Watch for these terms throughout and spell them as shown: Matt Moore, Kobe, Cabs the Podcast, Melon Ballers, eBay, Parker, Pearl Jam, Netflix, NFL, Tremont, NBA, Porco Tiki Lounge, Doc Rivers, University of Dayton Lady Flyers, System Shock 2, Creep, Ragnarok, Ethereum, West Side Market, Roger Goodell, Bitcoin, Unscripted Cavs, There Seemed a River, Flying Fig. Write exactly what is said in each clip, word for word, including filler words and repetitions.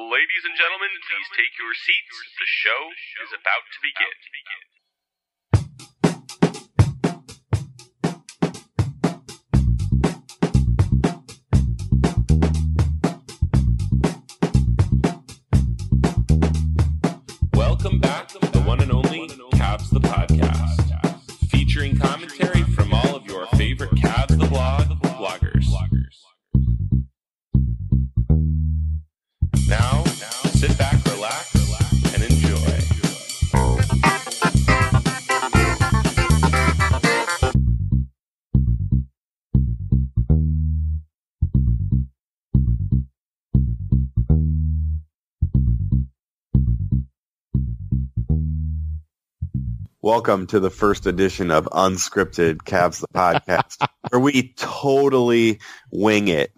Ladies and gentlemen, please take your seats. The show is about to begin. Welcome back to the one and only Cabs the Podcast, featuring commentary from all of your favorite Cabs the Blog bloggers. Now, sit back, relax, and enjoy. Welcome to the first edition of Unscripted Cavs the Podcast, where we totally wing it,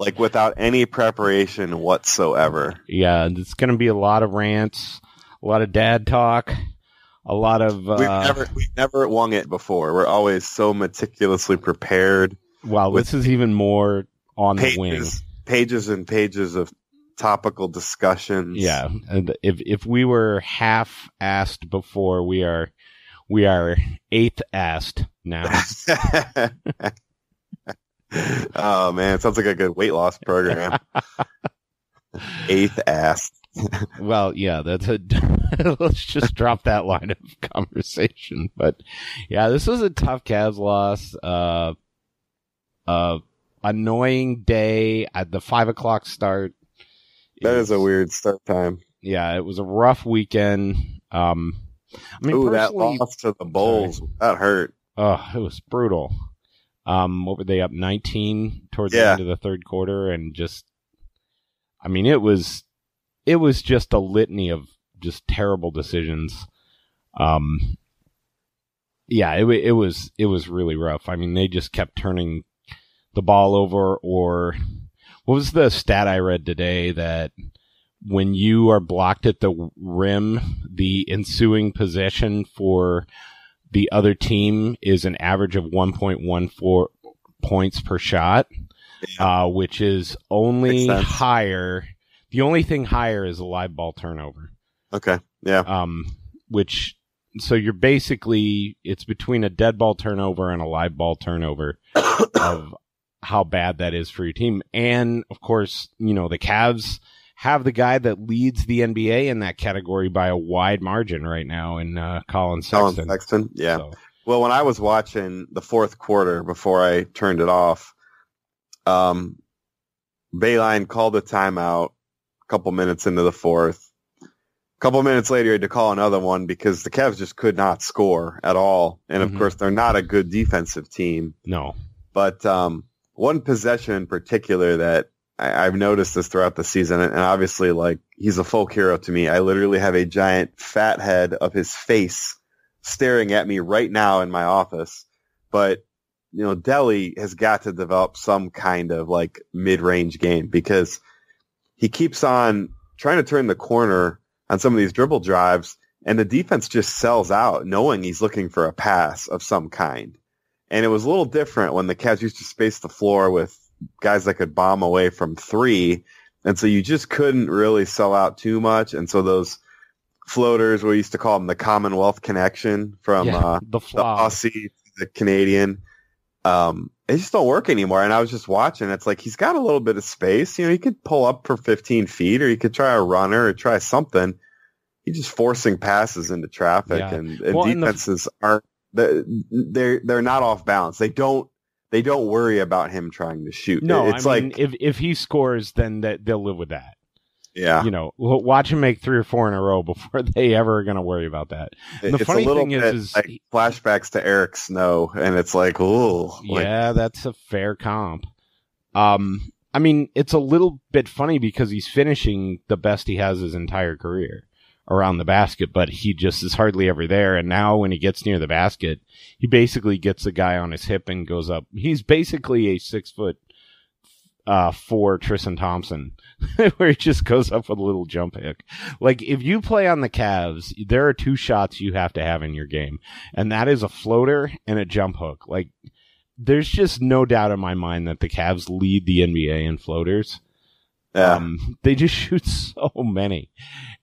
like without any preparation whatsoever. Yeah, and it's going to be a lot of rants, a lot of dad talk, a lot of... Uh, we've never we've never wung it before. We're always so meticulously prepared. Wow, this is even more on pages, the wing. Pages and pages of topical discussions. Yeah, and if if we were half-assed before, we are... We are eighth-assed now. Oh, man. Sounds like a good weight loss program. Eighth-assed. Well, yeah, that's a... Let's just drop that line of conversation. But, yeah, this was a tough Cavs loss. Uh, uh, annoying day at the five o'clock start. That is a weird start time. Yeah, it was a rough weekend. Um... I mean, ooh, that loss to the Bulls, that hurt. Oh, it was brutal. Um, what were they up nineteen towards yeah. the end of the third quarter, and just, I mean, it was, it was just a litany of just terrible decisions. Um, yeah, it it was it was really rough. I mean, they just kept turning the ball over. Or what was the stat I read today that when you are blocked at the rim, the ensuing possession for the other team is an average of one point one four points per shot, yeah. uh, which is only higher. The only thing higher is a live ball turnover. Okay. Yeah. Um, which, so you're basically, it's between a dead ball turnover and a live ball turnover of how bad that is for your team. And of course, you know, the Cavs have the guy that leads the N B A in that category by a wide margin right now in uh, Collin Sexton. Collin Sexton, yeah. So. Well, when I was watching the fourth quarter before I turned it off, um, Beilein called a timeout a couple minutes into the fourth. A couple minutes later, he had to call another one because the Cavs just could not score at all. And, of mm-hmm. course, they're not a good defensive team. No. But um, one possession in particular that I've noticed this throughout the season, and obviously, like, he's a folk hero to me. I literally have a giant fat head of his face staring at me right now in my office. But, you know, Delly has got to develop some kind of, like, mid-range game, because he keeps on trying to turn the corner on some of these dribble drives, and the defense just sells out knowing he's looking for a pass of some kind. And it was a little different when the Cavs used to space the floor with guys that could bomb away from three, and so you just couldn't really sell out too much. And so those floaters, we used to call them the Commonwealth connection, from yeah, uh, the, the Aussie to the Canadian, Um, it just don't work anymore. And I was just watching. It's like he's got a little bit of space. You know, he could pull up for fifteen feet, or he could try a runner or try something. He's just forcing passes into traffic, yeah. and, and well, defenses and the... aren't they're they're not off balance. They don't they don't worry about him trying to shoot. No, it's I mean, like if if he scores, then that they'll live with that. Yeah, you know, watch him make three or four in a row before they ever are going to worry about that. And the it's funny a little thing bit is, is like flashbacks to Eric Snow, and it's like, oh, yeah, like, that's a fair comp. Um, I mean, it's a little bit funny because he's finishing the best he has his entire career around the basket, but he just is hardly ever there. And now when he gets near the basket, he basically gets a guy on his hip and goes up. He's basically a six foot uh, four Tristan Thompson, where he just goes up with a little jump hook. Like if you play on the Cavs, there are two shots you have to have in your game, and that is a floater and a jump hook. Like there's just no doubt in my mind that the Cavs lead the N B A in floaters. Yeah. Um, they just shoot so many.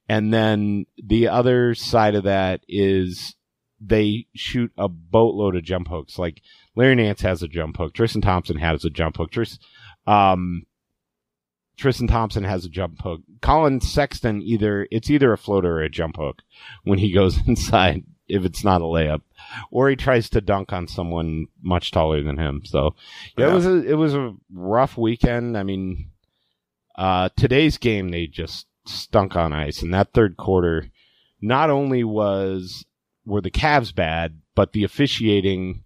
And then the other side of that is they shoot a boatload of jump hooks. Like Larry Nance has a jump hook. Tristan Thompson has a jump hook. Tris, um, Tristan Thompson has a jump hook. Collin Sexton, either it's either a floater or a jump hook when he goes inside, if it's not a layup, or he tries to dunk on someone much taller than him. So yeah, yeah. it was a, it was a rough weekend. I mean, uh, today's game, they just stunk on ice. And that third quarter, not only was were the Cavs bad, but the officiating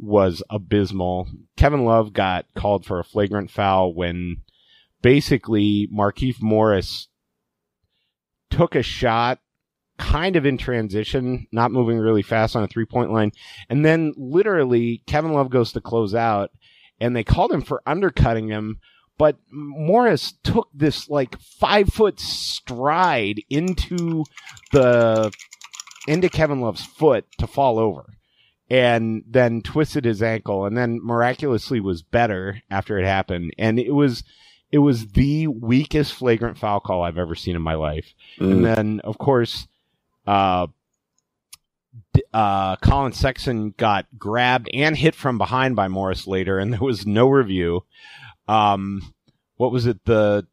was abysmal. Kevin Love got called for a flagrant foul when basically Markieff Morris took a shot kind of in transition, not moving really fast on a three-point line. And then literally Kevin Love goes to close out, and they called him for undercutting him. But Morris took this like five foot stride into the into Kevin Love's foot to fall over, and then twisted his ankle, and then miraculously was better after it happened. And it was it was the weakest flagrant foul call I've ever seen in my life. Mm. And then of course, uh, uh, Collin Sexton got grabbed and hit from behind by Morris later, and there was no review. Um, what was it? The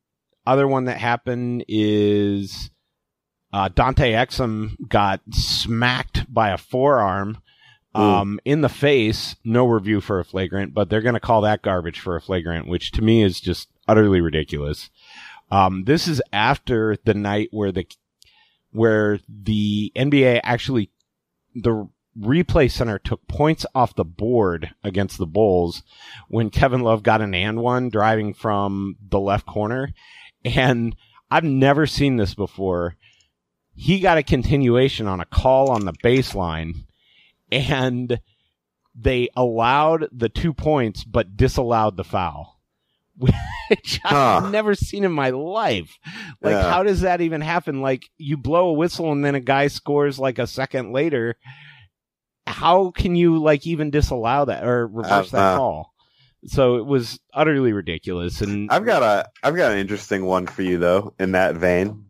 other one that happened is, uh, Dante Exum got smacked by a forearm, um, Ooh. in the face, no review for a flagrant, but they're going to call that garbage for a flagrant, which to me is just utterly ridiculous. Um, this is after the night where the, where the N B A actually, the Replay Center took points off the board against the Bulls when Kevin Love got an and one driving from the left corner. And I've never seen this before. He got a continuation on a call on the baseline, and they allowed the two points but disallowed the foul, which I've huh. never seen in my life. Like, yeah. how does that even happen? Like, you blow a whistle and then a guy scores like a second later. How can you like even disallow that or reverse uh, that call? Uh, so it was utterly ridiculous. And I've got a I've got an interesting one for you though in that vein.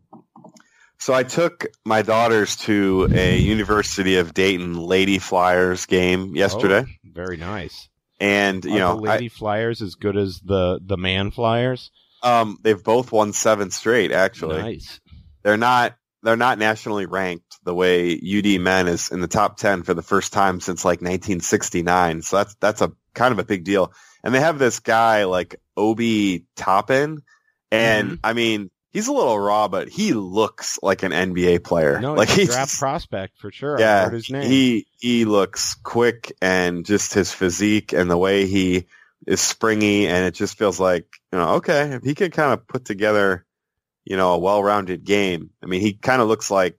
So I took my daughters to a University of Dayton Lady Flyers game yesterday. Oh, very nice. And you Are know, the Lady I, Flyers as good as the the Man Flyers. Um, they've both won seven straight. Actually, nice. They're not. They're not nationally ranked the way U D men is in the top ten for the first time since like nineteen sixty-nine. So that's, that's a kind of a big deal. And they have this guy like Obi Toppin. And mm-hmm. I mean, he's a little raw, but he looks like an N B A player. No, like he's a draft prospect for sure. Yeah. I heard his name. He, he looks quick, and just his physique and the way he is springy. And it just feels like, you know, okay, if he can kind of put together, you know, a well-rounded game. I mean, he kind of looks like,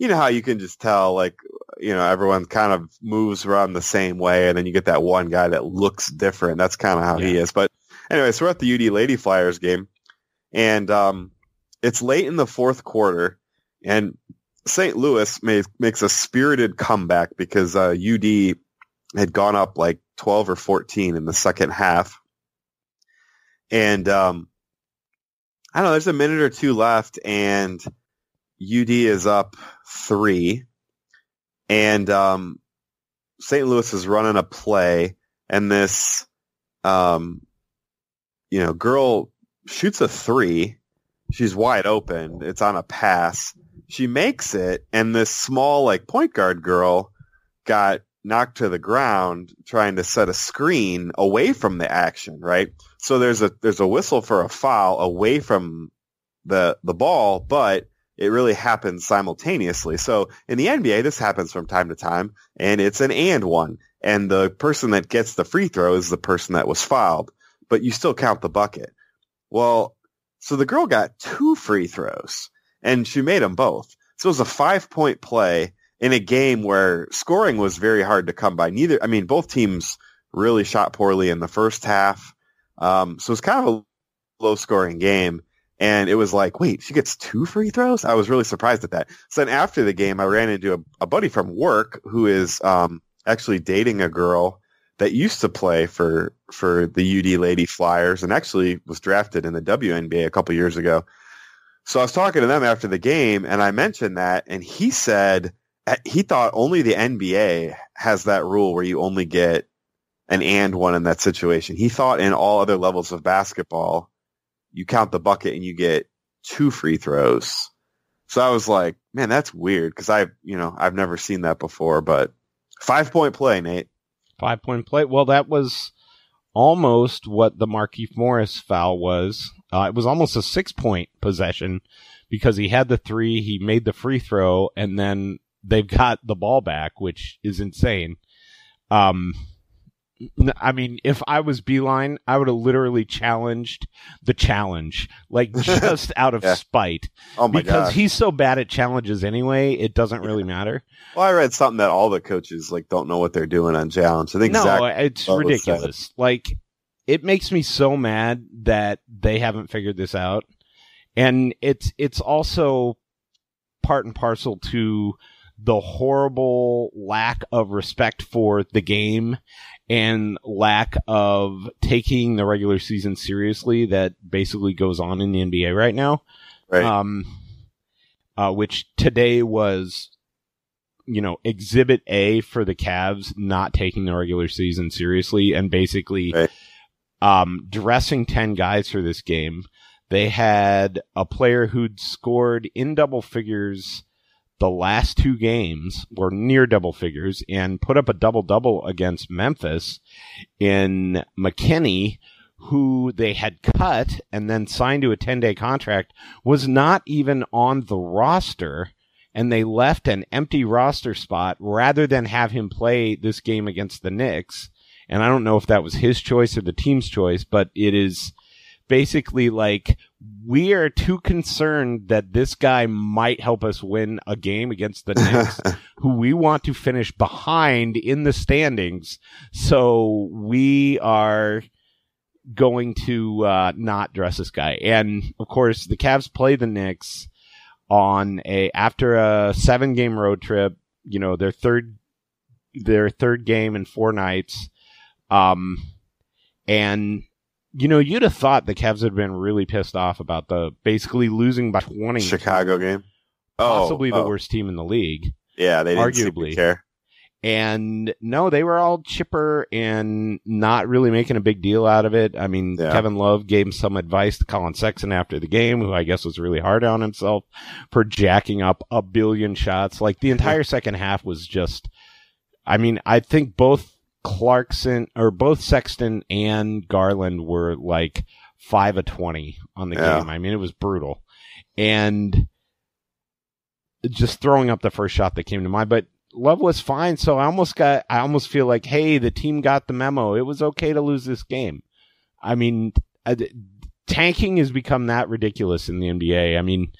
you know how you can just tell, like, you know, everyone kind of moves around the same way, and then you get that one guy that looks different. That's kind of how yeah. he is. But anyway, so we're at the U D Lady Flyers game, and um, it's late in the fourth quarter, and Saint Louis made, makes a spirited comeback because uh, U D had gone up like twelve or fourteen in the second half. And um I don't know, there's a minute or two left, and U D is up three, and um, Saint Louis is running a play, and this, um, you know, girl shoots a three. She's wide open. It's on a pass. She makes it, and this small, like, point guard girl got knocked to the ground trying to set a screen away from the action, right? So there's a there's a whistle for a foul away from the the ball, but it really happens simultaneously. So in the N B A, this happens from time to time, and it's an and one. And the person that gets the free throw is the person that was fouled, but you still count the bucket. Well, so the girl got two free throws, and she made them both. So it was a five-point play in a game where scoring was very hard to come by. Neither, I mean, both teams really shot poorly in the first half. Um, so it was kind of a low-scoring game, and it was like, wait, she gets two free throws? I was really surprised at that. So then after the game, I ran into a, a buddy from work who is um, actually dating a girl that used to play for for the U D Lady Flyers and actually was drafted in the W N B A a couple years ago. So I was talking to them after the game, and I mentioned that, and he said he thought only the N B A has that rule where you only get an and one in that situation. He thought in all other levels of basketball, you count the bucket and you get two free throws. So I was like, man, that's weird, because I've, you know, I've never seen that before. But five-point play, Nate. Five-point play. Well, that was almost what the Markieff Morris foul was. Uh, it was almost a six-point possession because he had the three, he made the free throw, and then they've got the ball back, which is insane. Um, I mean, if I was Beilein, I would have literally challenged the challenge, like just out of yeah. spite. Oh my because gosh. He's so bad at challenges anyway, it doesn't yeah. really matter. Well, I read something that all the coaches like don't know what they're doing on challenge. I think no, Zach it's ridiculous. Like, it makes me so mad that they haven't figured this out, and it's it's also part and parcel to the horrible lack of respect for the game and lack of taking the regular season seriously that basically goes on in the N B A right now. Right. Um, uh, which today was, you know, exhibit A for the Cavs not taking the regular season seriously and basically right. um, dressing ten guys for this game. They had a player who'd scored in double figures the last two games, were near double figures, and put up a double-double against Memphis in McKinney, who they had cut and then signed to a ten-day contract, was not even on the roster, and they left an empty roster spot rather than have him play this game against the Knicks. And I don't know if that was his choice or the team's choice, but it is basically like, we are too concerned that this guy might help us win a game against the Knicks, who we want to finish behind in the standings. So we are going to uh, not dress this guy. And of course, the Cavs play the Knicks on a after a seven-game road trip. You know, their third their third game in four nights, um, and. You know, you'd have thought the Cavs had been really pissed off about the basically losing by twenty. Chicago game. Oh, possibly the oh. worst team in the league. Yeah, they didn't arguably. care. And no, they were all chipper and not really making a big deal out of it. I mean, yeah. Kevin Love gave some advice to Collin Sexton after the game, who I guess was really hard on himself for jacking up a billion shots. Like, the entire second half was just, I mean, I think both Clarkson or both Sexton and Garland were like five of twenty on the yeah. game. I mean, it was brutal, and just throwing up the first shot that came to mind. But Love was fine, so I almost got, I almost feel like, hey, the team got the memo. It was okay to lose this game. I mean, tanking has become that ridiculous in the N B A. I mean,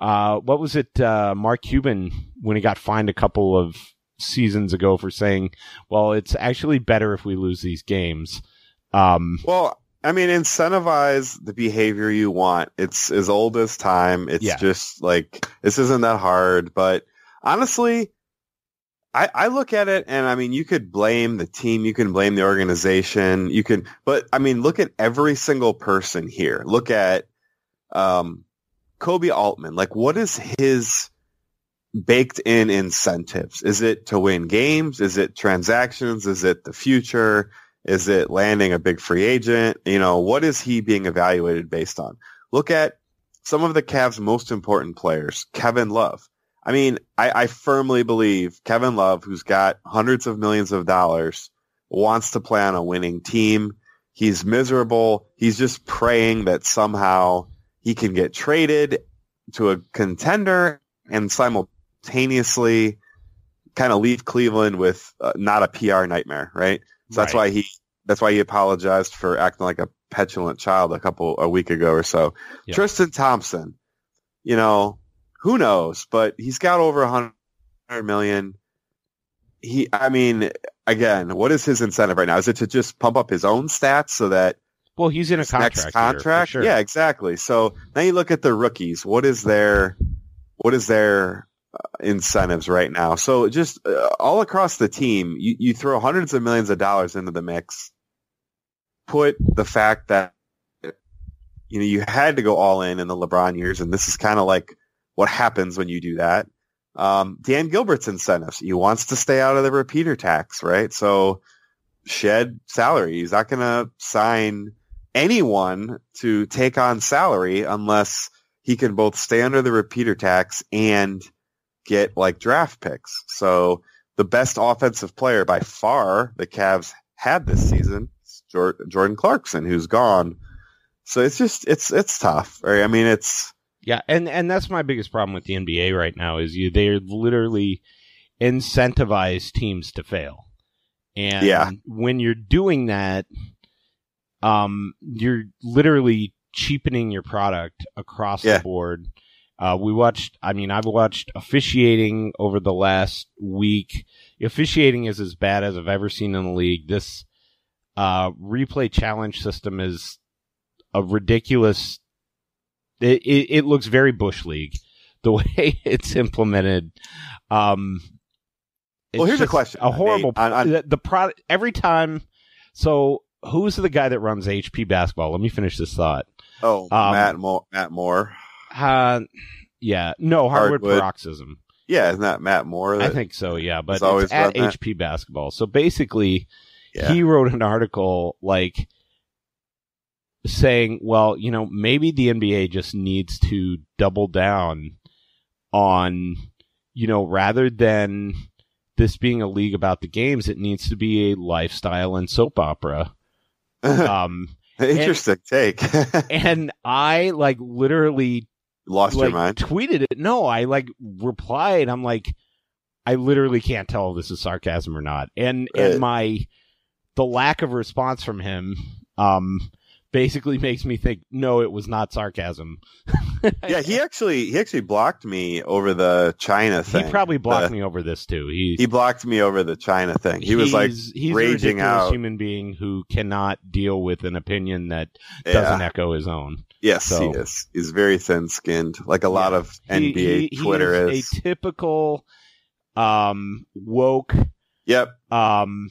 uh, what was it, uh, Mark Cuban when he got fined a couple of seasons ago for saying, well, it's actually better if we lose these games. Um, well, I mean, incentivize the behavior you want. It's as old as time. It's yeah. just like, this isn't that hard. But honestly, I, I look at it, and I mean, you could blame the team. You can blame the organization. You can, but I mean, look at every single person here. Look at um, Kobe Altman. Like, what is his baked in incentives? Is it to win games? Is it transactions? Is it the future? Is it landing a big free agent? You know, what is he being evaluated based on? Look at some of the Cavs' most important players. Kevin Love. I mean, I, I firmly believe Kevin Love, who's got hundreds of millions of dollars, wants to play on a winning team. He's miserable. He's just praying that somehow he can get traded to a contender and simultaneously kind of leave Cleveland with uh, not a P R nightmare, right? So right. that's why he that's why he apologized for acting like a petulant child a couple a week ago or so. Yep. Tristan Thompson, you know, who knows? But he's got over one hundred million dollars. He, I mean, again, what is his incentive right now? Is it to just pump up his own stats so that? Well, he's in a contract. Next contract, here, sure. Yeah, exactly. So now you look at the rookies. What is their, what is their incentives right now? So just uh, all across the team, you, you throw hundreds of millions of dollars into the mix. Put the fact that you know you had to go all in in the LeBron years, and this is kind of like what happens when you do that. Um, Dan Gilbert's incentives. He wants to stay out of the repeater tax, right? So shed salary. He's not going to sign anyone to take on salary unless he can both stay under the repeater tax and get like draft picks. So the best offensive player by far the Cavs had this season is Jordan Clarkson, who's gone. So it's just, it's, it's tough. Right? I mean, it's, Yeah, and, and that's my biggest problem with the N B A right now is you they literally incentivize teams to fail. And yeah. when you're doing that, um, you're literally cheapening your product across yeah. the board. Uh, we watched, I mean, I've watched officiating over the last week. Officiating is as bad as I've ever seen in the league. This uh, replay challenge system is a ridiculous... It, it, it looks very Bush League, the way it's implemented. Um, it's well, here's a question: a horrible on, on, the, the pro, every time. So, who's the guy that runs H P Basketball? Let me finish this thought. Oh, um, Matt Moore. Matt Moore. Uh, yeah, no hardwood, hardwood paroxysm. Yeah, isn't that Matt Moore? That I think so. Yeah, but it's at H P Basketball. So basically, yeah. he wrote an article like. saying, well, you know, maybe the N B A just needs to double down on, you know, rather than this being a league about the games, it needs to be a lifestyle and soap opera. Um, Interesting and, take. And I, like, literally lost like, your mind. Tweeted it. No, I, like, replied. I'm like, I literally can't tell if this is sarcasm or not. And, right. and my, the lack of response from him, um, basically makes me think, no, it was not sarcasm. yeah, he actually he actually blocked me over the China thing. He probably blocked the, me over this too. He he blocked me over the China thing. He was like he's raging a out. Human being who cannot deal with an opinion that doesn't yeah. echo his own. Yes, so, he is. He's very thin-skinned, like a lot yeah, of N B A he, he, Twitter he is, is. A typical um, woke. Yep. Um,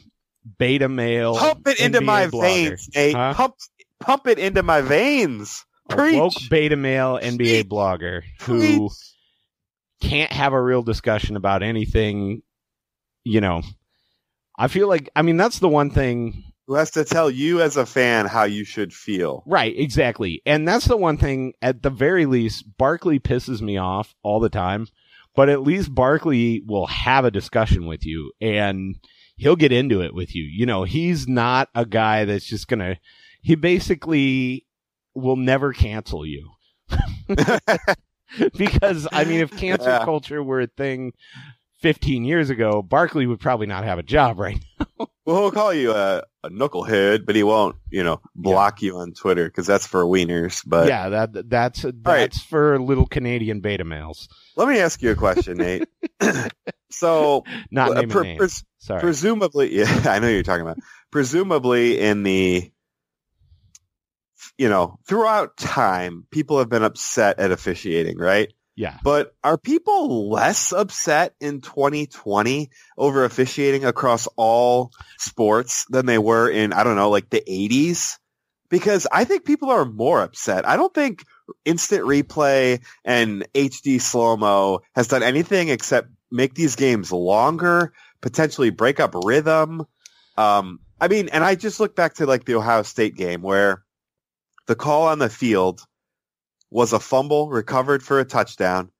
beta male. Pump it N B A into my blogger. veins, Nate. Huh? Pump. Pump it into my veins. Preach. A woke beta male N B A Preach. blogger who Preach. can't have a real discussion about anything. You know, I feel like, I mean, that's the one thing. Who has to tell you as a fan how you should feel. Right, exactly. And that's the one thing, at the very least, Barkley pisses me off all the time. But at least Barkley will have a discussion with you. And he'll get into it with you. You know, he's not a guy that's just going to. He basically will never cancel you because, I mean, if cancel yeah. culture were a thing fifteen years ago, Barkley would probably not have a job right now. Well, he'll call you a, a knucklehead, but he won't, you know, block yeah. you on Twitter because that's for wieners. But yeah, that that's that's right. for little Canadian beta males. Let me ask you a question, Nate. So not naming pre- names. Pres- Sorry. Presumably, yeah, I know you're talking about. Presumably, in the You know, throughout time, people have been upset at officiating, right? Yeah. But are people less upset in twenty twenty over officiating across all sports than they were in, I don't know, like the eighties? Because I think people are more upset. I don't think instant replay and H D slow-mo has done anything except make these games longer, potentially break up rhythm. Um, I mean, and I just look back to like the Ohio State game where the call on the field was a fumble recovered for a touchdown.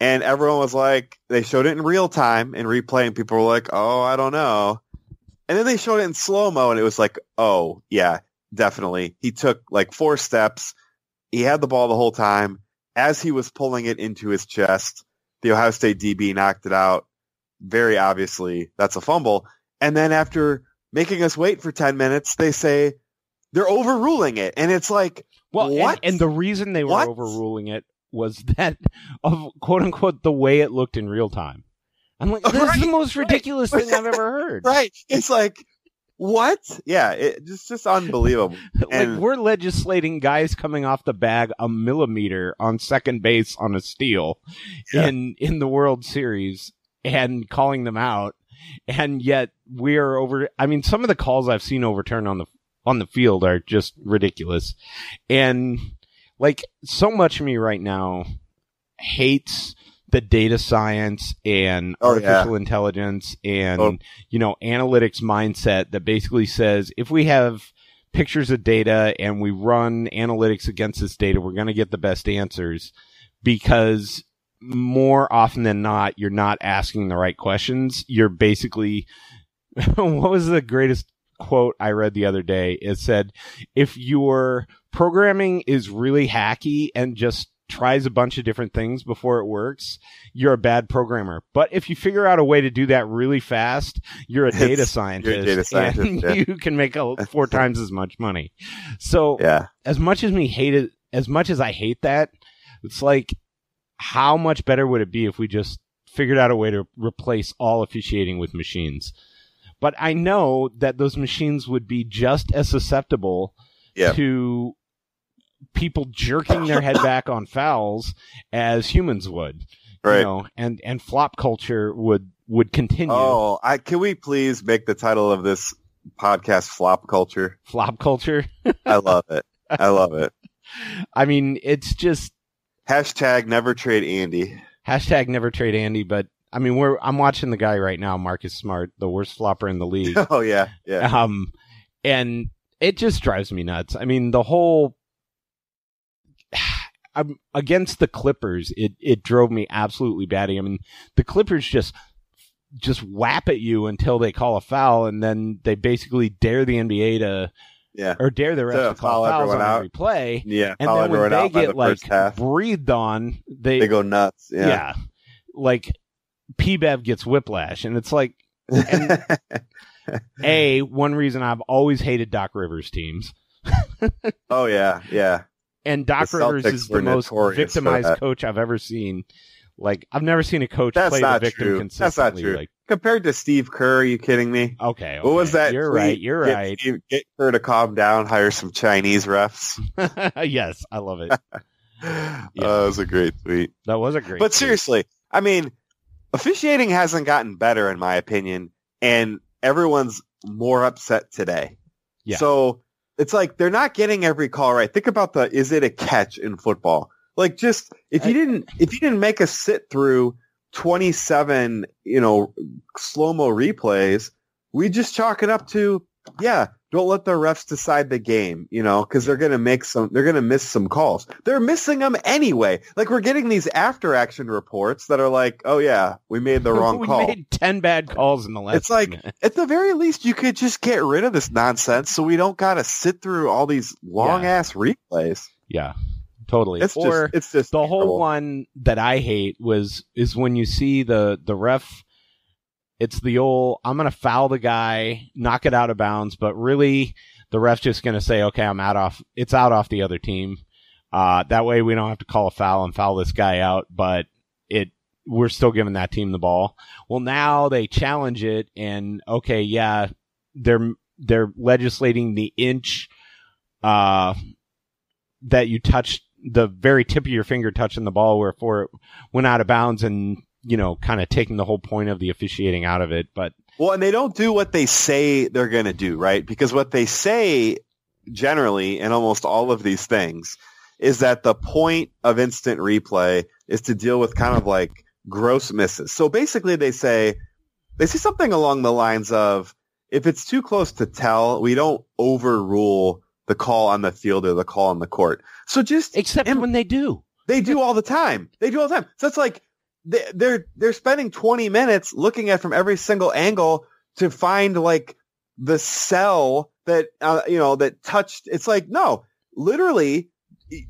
And everyone was like, they showed it in real time in replay, and people were like, oh, I don't know. And then they showed it in slow-mo, and it was like, oh, yeah, definitely. He took like four steps. He had the ball the whole time. As he was pulling it into his chest, the Ohio State D B knocked it out. Very obviously, that's a fumble. And then after making us wait for ten minutes, they say they're overruling it. And it's like, well, what? And, and the reason they were what? overruling it was that of, quote unquote, the way it looked in real time. I'm like, this right, is the most ridiculous right. thing I've ever heard. Right. It's like, what? Yeah, it, it's just unbelievable. Like, and we're legislating guys coming off the bag a millimeter on second base on a steal yeah. in, in the World Series and calling them out. And yet we're over. I mean, some of the calls I've seen overturned on the on the field are just ridiculous. And like, so much of me right now hates the data science and oh, artificial yeah. intelligence and, oh. you know, analytics mindset that basically says if we have pictures of data and we run analytics against this data, we're going to get the best answers, because more often than not, you're not asking the right questions. You're basically, what was the greatest quote I read the other day? It said, if your programming is really hacky and just tries a bunch of different things before it works, you're a bad programmer. But if you figure out a way to do that really fast, you're a it's, data scientist. You're a data scientist, and yeah. you can make a, four times as much money. So yeah. as much as we hate it, as much as I hate that, it's like, how much better would it be if we just figured out a way to replace all officiating with machines? But I know that those machines would be just as susceptible yeah. to people jerking their head back on fouls as humans would, right? You know, and and flop culture would would continue. Oh, I, can we please make the title of this podcast "Flop Culture"? Flop culture. I love it. I love it. I mean, it's just hashtag never trade Andy. Hashtag never trade Andy. But I mean, we're I'm watching the guy right now, Marcus Smart, the worst flopper in the league. Oh yeah, yeah. Um, and it just drives me nuts. I mean, the whole. I'm against the Clippers. It it drove me absolutely batty. I mean, the Clippers just just whap at you until they call a foul, and then they basically dare the N B A to, yeah, or dare the refs so to call fouls on out. every play. Yeah, and then when they get the like breathed on, they they go nuts. Yeah, yeah, like P B A V gets whiplash, and it's like, and a one reason I've always hated Doc Rivers teams. oh yeah, yeah. And Doc Rivers is the most victimized coach I've ever seen. Like, I've never seen a coach play the victim consistently. That's not true. Like, compared to Steve Kerr, are you kidding me? Okay, okay. What was that? You're right. You're right. Steve, get Kerr to calm down. Hire some Chinese refs. Yes, I love it. Yeah. uh, that was a great tweet. That was a great. But tweet. seriously, I mean, officiating hasn't gotten better, in my opinion, and everyone's more upset today. Yeah. So. It's like they're not getting every call right. Think about the is it a catch in football? Like, just if you didn't if you didn't make us sit through twenty-seven, you know, slow-mo replays, we just chalk it up to yeah, don't let the refs decide the game, you know, cuz they're going to make some they're going to miss some calls. They're missing them anyway. Like, we're getting these after action reports that are like, "Oh yeah, we made the wrong we call." We made ten bad calls in the last. It's like minute. At the very least you could just get rid of this nonsense so we don't got to sit through all these long yeah. ass replays. Yeah. Totally. It's or just, it's just the terrible. Whole one that I hate was is when you see the the ref. It's the old, I'm going to foul the guy, knock it out of bounds, but really the ref's just going to say, okay, I'm out off, it's out off the other team. Uh, that way we don't have to call a foul and foul this guy out, but it, we're still giving that team the ball. Well, now they challenge it and okay, yeah, they're, they're legislating the inch, uh, that you touched, the very tip of your finger touching the ball where for it went out of bounds and, you know, kind of taking the whole point of the officiating out of it. But well, and they don't do what they say they're going to do, right? Because what they say generally in almost all of these things is that the point of instant replay is to deal with kind of like gross misses. So basically they say, they say something along the lines of, if it's too close to tell, we don't overrule the call on the field or the call on the court. So just except and, when they do, they do all the time. They do all the time. So it's like they, they're they're spending twenty minutes looking at from every single angle to find like the cell that uh, you know that touched. It's like no, literally.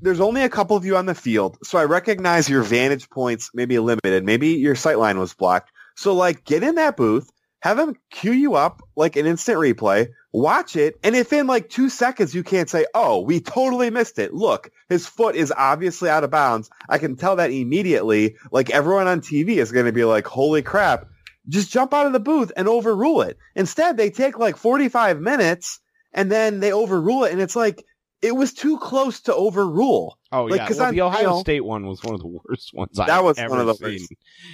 There's only a couple of you on the field, so I recognize your vantage points may be limited. Maybe your sight line was blocked. So, like, get in that booth, have them queue you up like an instant replay, watch it, and if in, like, two seconds you can't say, oh, we totally missed it. Look, his foot is obviously out of bounds. I can tell that immediately. Like, everyone on T V is going to be like, holy crap. Just jump out of the booth and overrule it. Instead, they take, like, forty-five minutes, and then they overrule it, and it's like, it was too close to overrule. Oh, like, yeah. Well, the Ohio you know, State one was one of the worst ones I've ever seen. That was one of the worst.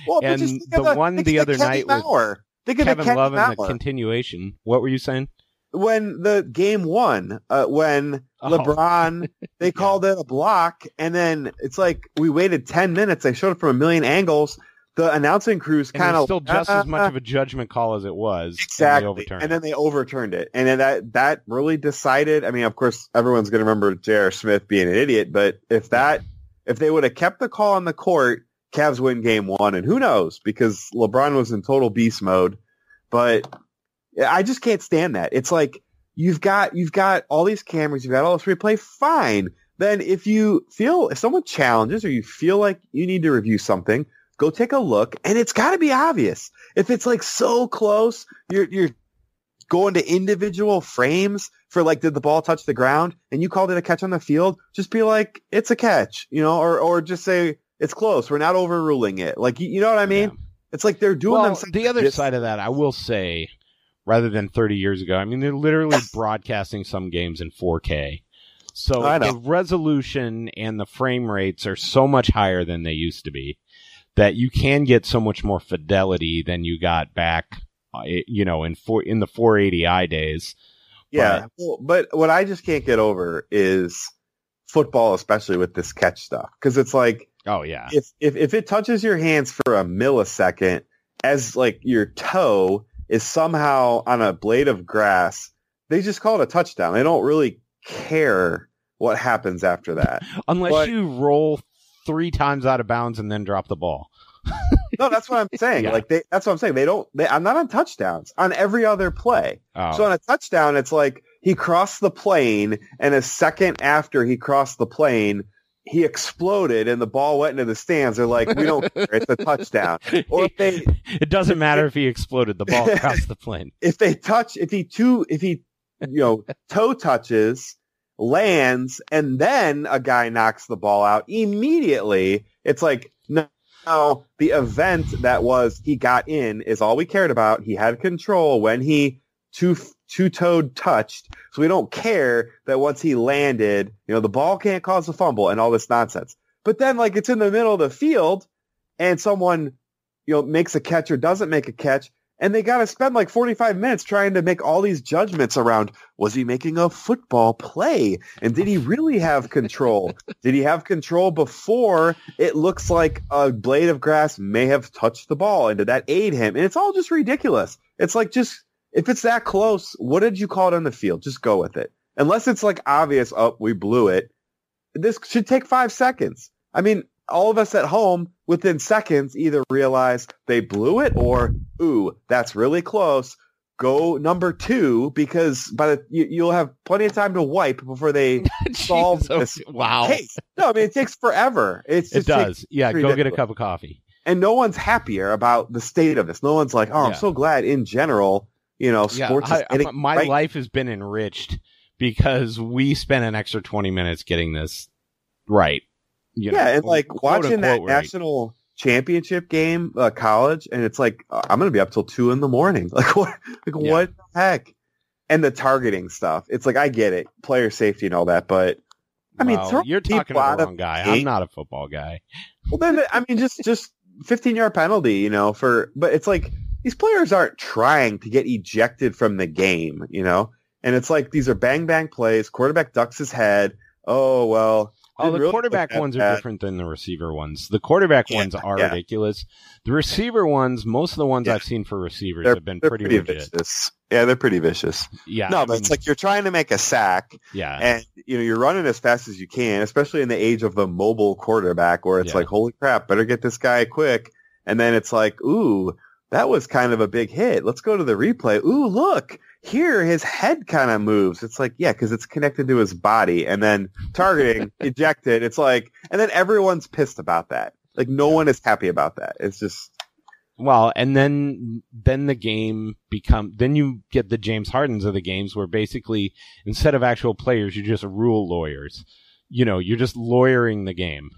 Well, and the, the one the other night was Kevin Love and the continuation. What were you saying? When the game won, uh, when oh. LeBron, they yeah. called it a block, and then it's like we waited ten minutes. They showed it from a million angles. The announcing crew's kind of still just uh, as much of a judgment call as it was. Exactly. And, and then they overturned it. And then that, that really decided. I mean, of course, everyone's going to remember J R. Smith being an idiot. But if that if they would have kept the call on the court, Cavs win game one. And who knows? Because LeBron was in total beast mode. But I just can't stand that. It's like you've got you've got all these cameras. You've got all this replay. Fine. Then if you feel if someone challenges or you feel like you need to review something, go take a look, and it's got to be obvious. If it's like so close, you're you're going to individual frames for like, did the ball touch the ground? And you called it a catch on the field. Just be like, it's a catch, you know, or or just say it's close. We're not overruling it. Like, you, you know what I mean? Yeah. It's like they're doing well, them. The other just- side of that, I will say, rather than thirty years ago, I mean, they're literally broadcasting some games in four K. So the resolution and the frame rates are so much higher than they used to be, that you can get so much more fidelity than you got back, you know, in four, in the four eighty i days. Yeah, but, well, but what I just can't get over is football, especially with this catch stuff, because it's like, oh yeah, if, if if it touches your hands for a millisecond, as like your toe is somehow on a blade of grass, they just call it a touchdown. They don't really care what happens after that, unless but, you roll three times out of bounds and then drop the ball. No, that's what I'm saying. Yeah. Like they, that's what I'm saying. They don't, they, I'm not on touchdowns on every other play. Oh. So on a touchdown, it's like he crossed the plane and a second after he crossed the plane, he exploded and the ball went into the stands. They're like, we don't care. It's a touchdown. Or if they, it doesn't matter if he exploded, the ball crossed the plane. If they touch, if he two, if he, you know, toe touches, lands, and then a guy knocks the ball out immediately, it's like, no, no, the event that was he got in is all we cared about. He had control when he two, two-toed touched, so we don't care that once he landed, you know, the ball can't cause a fumble and all this nonsense. But then, like, it's in the middle of the field, and someone, you know, makes a catch or doesn't make a catch, and they got to spend like forty-five minutes trying to make all these judgments around, was he making a football play? And did he really have control? Did he have control before it looks like a blade of grass may have touched the ball? And did that aid him? And it's all just ridiculous. It's like, just if it's that close, what did you call it on the field? Just go with it. Unless it's like obvious, oh, we blew it. This should take five seconds. I mean, all of us at home within seconds either realize they blew it or, ooh, that's really close. Go number two, because by the you, you'll have plenty of time to wipe before they solve this case. Wow. No, I mean, it takes forever. It's just it does. Yeah, go get a cup of coffee. And no one's happier about the state of this. No one's like, oh, yeah. I'm so glad in general, you know, sports yeah, I, is I, My right. life has been enriched because we spent an extra twenty minutes getting this right. You know, yeah, and like watching that right. national championship game, uh, college, and it's like, uh, I'm going to be up till two in the morning. Like, what, like yeah. what the heck? And the targeting stuff. It's like, I get it, player safety and all that, but I mean, well, you're talking to the wrong guy. Eight. I'm not a football guy. Well, then I mean, just just fifteen yard penalty, you know, for, but it's like these players aren't trying to get ejected from the game, you know, and it's like these are bang bang plays. Quarterback ducks his head. Oh well. Oh, the quarterback ones are different than the receiver ones. The quarterback ones are ridiculous. The receiver ones, most of the ones I've seen for receivers have been pretty legit. Yeah, they're pretty vicious. Yeah. No, but I mean, it's like you're trying to make a sack. Yeah. And you know, you're running as fast as you can, especially in the age of the mobile quarterback where it's yeah. like, holy crap, better get this guy quick. And then it's like, ooh, that was kind of a big hit. Let's go to the replay. Ooh, look. Here, his head kind of moves. It's like, yeah, because it's connected to his body. And then targeting, ejected. It's like, and then everyone's pissed about that. Like, no yeah. one is happy about that. It's just. Well, and then then the game become then you get the James Hardens of the games where basically instead of actual players, you just rule lawyers. You know, you're just lawyering the game.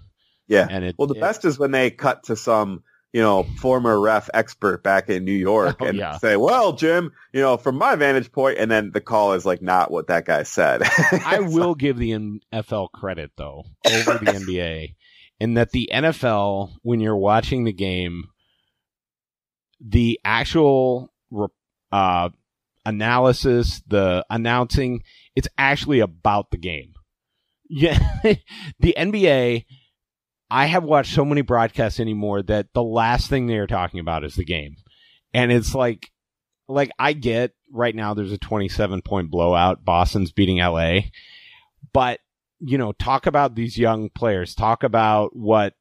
Yeah. And it, well, the it, best is when they cut to some, you know, former ref expert back in New York oh, and yeah. say, well, Jim, you know, from my vantage point, and then the call is like not what that guy said. I will like, give the N F L credit, though, over the N B A in that the N F L, when you're watching the game, the actual uh, analysis, the announcing, it's actually about the game. Yeah, the N B A, I have watched so many broadcasts anymore that the last thing they are talking about is the game. And it's like, like I get right now there's a twenty-seven point blowout. Boston's beating L A. But, you know, talk about these young players. Talk about what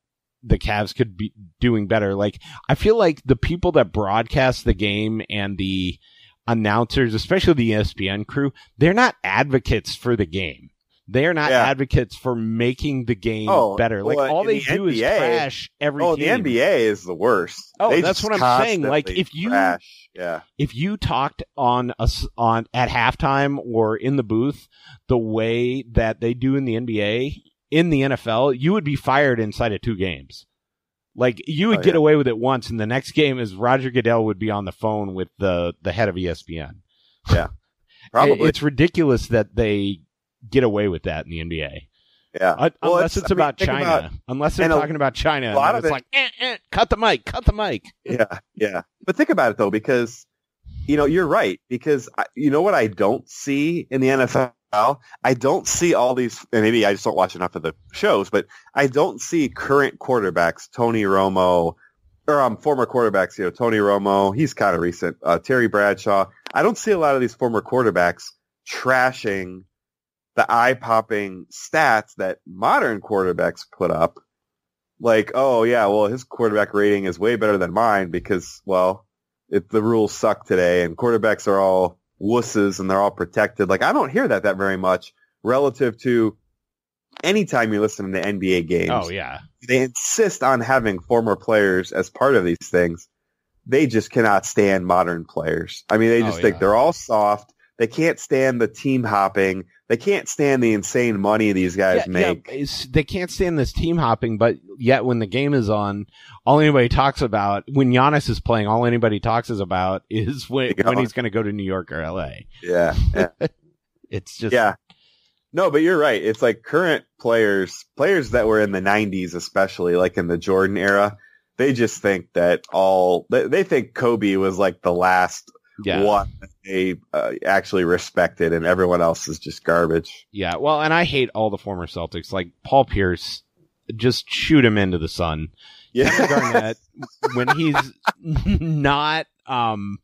the Cavs could be doing better. Like, I feel like the people that broadcast the game and the announcers, especially the E S P N crew, they're not advocates for the game. They are not yeah. advocates for making the game oh, better. Like, well, all they the do N B A, is trash every oh, game. Oh, the N B A is the worst. Oh, they that's what I'm saying. Like, if you trash. Yeah. If you talked on a, on at halftime or in the booth the way that they do in the N B A, in the N F L, you would be fired inside of two games. Like, you would oh, get yeah. away with it once, and the next game is Roger Goodell would be on the phone with the, the head of E S P N. Yeah, probably. It, it's ridiculous that they get away with that in the N B A. Yeah. Uh, well, unless it's, it's about mean, China. About, unless they're talking a, about China. A lot of it's it, like, eh, eh, cut the mic, cut the mic. Yeah, yeah. But think about it, though, because, you know, you're right. Because, I, you know what I don't see in the N F L? I don't see all these, and maybe I just don't watch enough of the shows, but I don't see current quarterbacks, Tony Romo, or um, former quarterbacks, you know, Tony Romo, he's kind of recent, uh, Terry Bradshaw. I don't see a lot of these former quarterbacks trashing the eye-popping stats that modern quarterbacks put up. Like, oh, yeah, well, his quarterback rating is way better than mine because, well, it, the rules suck today, and quarterbacks are all wusses and they're all protected. Like, I don't hear that that very much relative to any time you listen to N B A games. Oh, yeah. They insist on having former players as part of these things. They just cannot stand modern players. I mean, they just oh, think yeah. they're all soft. They can't stand the team hopping. They can't stand the insane money these guys yeah, make. Yeah. They can't stand this team hopping, but yet when the game is on, all anybody talks about, when Giannis is playing, all anybody talks is about is when, when he's going to go to New York or L A. Yeah. yeah. It's just. Yeah. No, but you're right. It's like current players, players that were in the nineties, especially like in the Jordan era, they just think that all, they, they think Kobe was like the last Yeah. what they uh, actually respected, and everyone else is just garbage. Yeah, well, and I hate all the former Celtics. Like, Paul Pierce, just shoot him into the sun. Yeah. Kevin Garnett, when he's not... Um,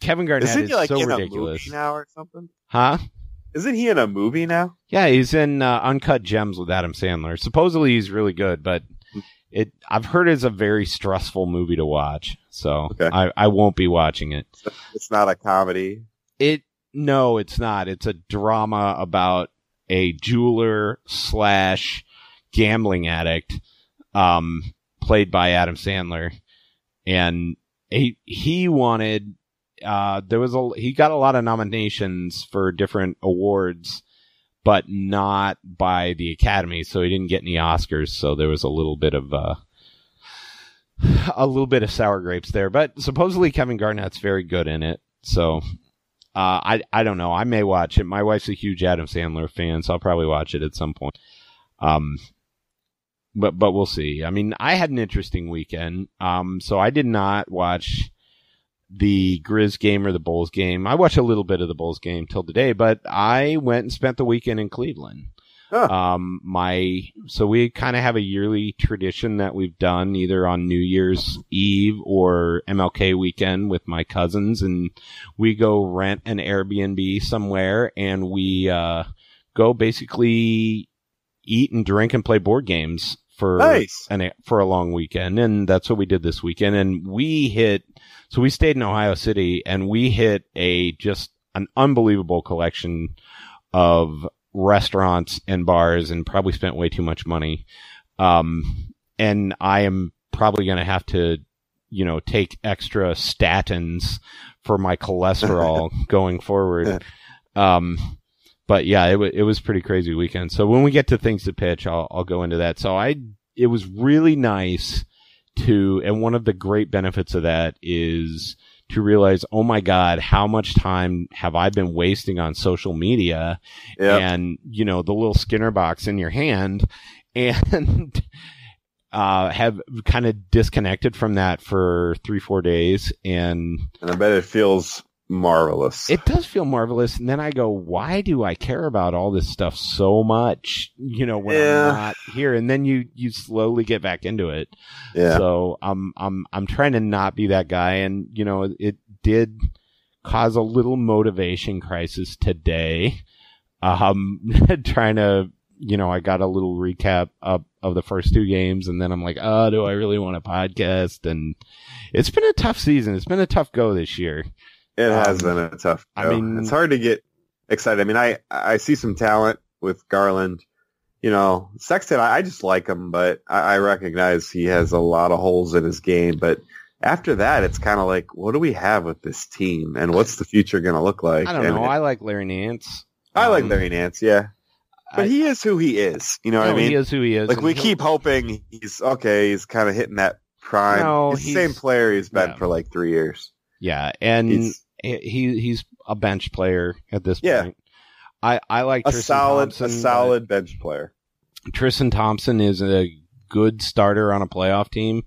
Kevin Garnett Isn't he, like, is so in ridiculous. A movie now or something? Huh? Isn't he in a movie now? Yeah, he's in uh, Uncut Gems with Adam Sandler. Supposedly he's really good, but... It I've heard it's a very stressful movie to watch, so okay. I, I won't be watching it. It's not a comedy. It no, it's not. It's a drama about a jeweler slash gambling addict, um, played by Adam Sandler, and he he wanted uh there was a he got a lot of nominations for different awards, but not by the Academy, so he didn't get any Oscars. So there was a little bit of uh, a little bit of sour grapes there. But supposedly Kevin Garnett's very good in it. So uh, I I don't know. I may watch it. My wife's a huge Adam Sandler fan, so I'll probably watch it at some point. Um, but but we'll see. I mean, I had an interesting weekend. Um, so I did not watch the Grizz game or the Bulls game. I watched a little bit of the Bulls game till today, but I went and spent the weekend in Cleveland. Huh. Um, my, so we kind of have a yearly tradition that we've done either on New Year's Eve or M L K weekend with my cousins, and we go rent an Airbnb somewhere, and we, uh, go basically eat and drink and play board games for nice. an, for a long weekend. And that's what we did this weekend. And we hit, so we stayed in Ohio City, and we hit a, just an unbelievable collection of restaurants and bars, and probably spent way too much money. Um, and I am probably going to have to, you know, take extra statins for my cholesterol going forward. Um, but yeah, it was, it was pretty crazy weekend. So when we get to things to pitch, I'll, I'll go into that. So I, it was really nice to, and one of the great benefits of that is to realize, oh my God, how much time have I been wasting on social media? Yep. And, you know, the little Skinner box in your hand, and uh, have kind of disconnected from that for three, four days. And, and I bet it feels marvelous. It does feel marvelous. And then I go, why do I care about all this stuff so much, you know, when yeah. I'm not here? And then you, you slowly get back into it. Yeah. So I'm, I'm, I'm trying to not be that guy. And, you know, it did cause a little motivation crisis today. Um, trying to, you know, I got a little recap up of the first two games, and then I'm like, oh, do I really want a podcast? And it's been a tough season. It's been a tough go this year. It has um, been a tough go. I mean, it's hard to get excited. I mean, I, I see some talent with Garland. You know, Sexton, I, I just like him, but I, I recognize he has a lot of holes in his game. But after that, it's kind of like, what do we have with this team? And what's the future going to look like? I don't and know. It, I like Larry Nance. I um, like Larry Nance, yeah. But I, he is who he is. You know no, what I mean? He is who he is. Like, we keep hoping he's, okay, he's kind of hitting that prime. No, he's the same player he's been yeah. for like three years. Yeah, and... He's, He he's a bench player at this yeah. point. I I like a Tristan solid Thompson, a solid bench player. Tristan Thompson is a good starter on a playoff team.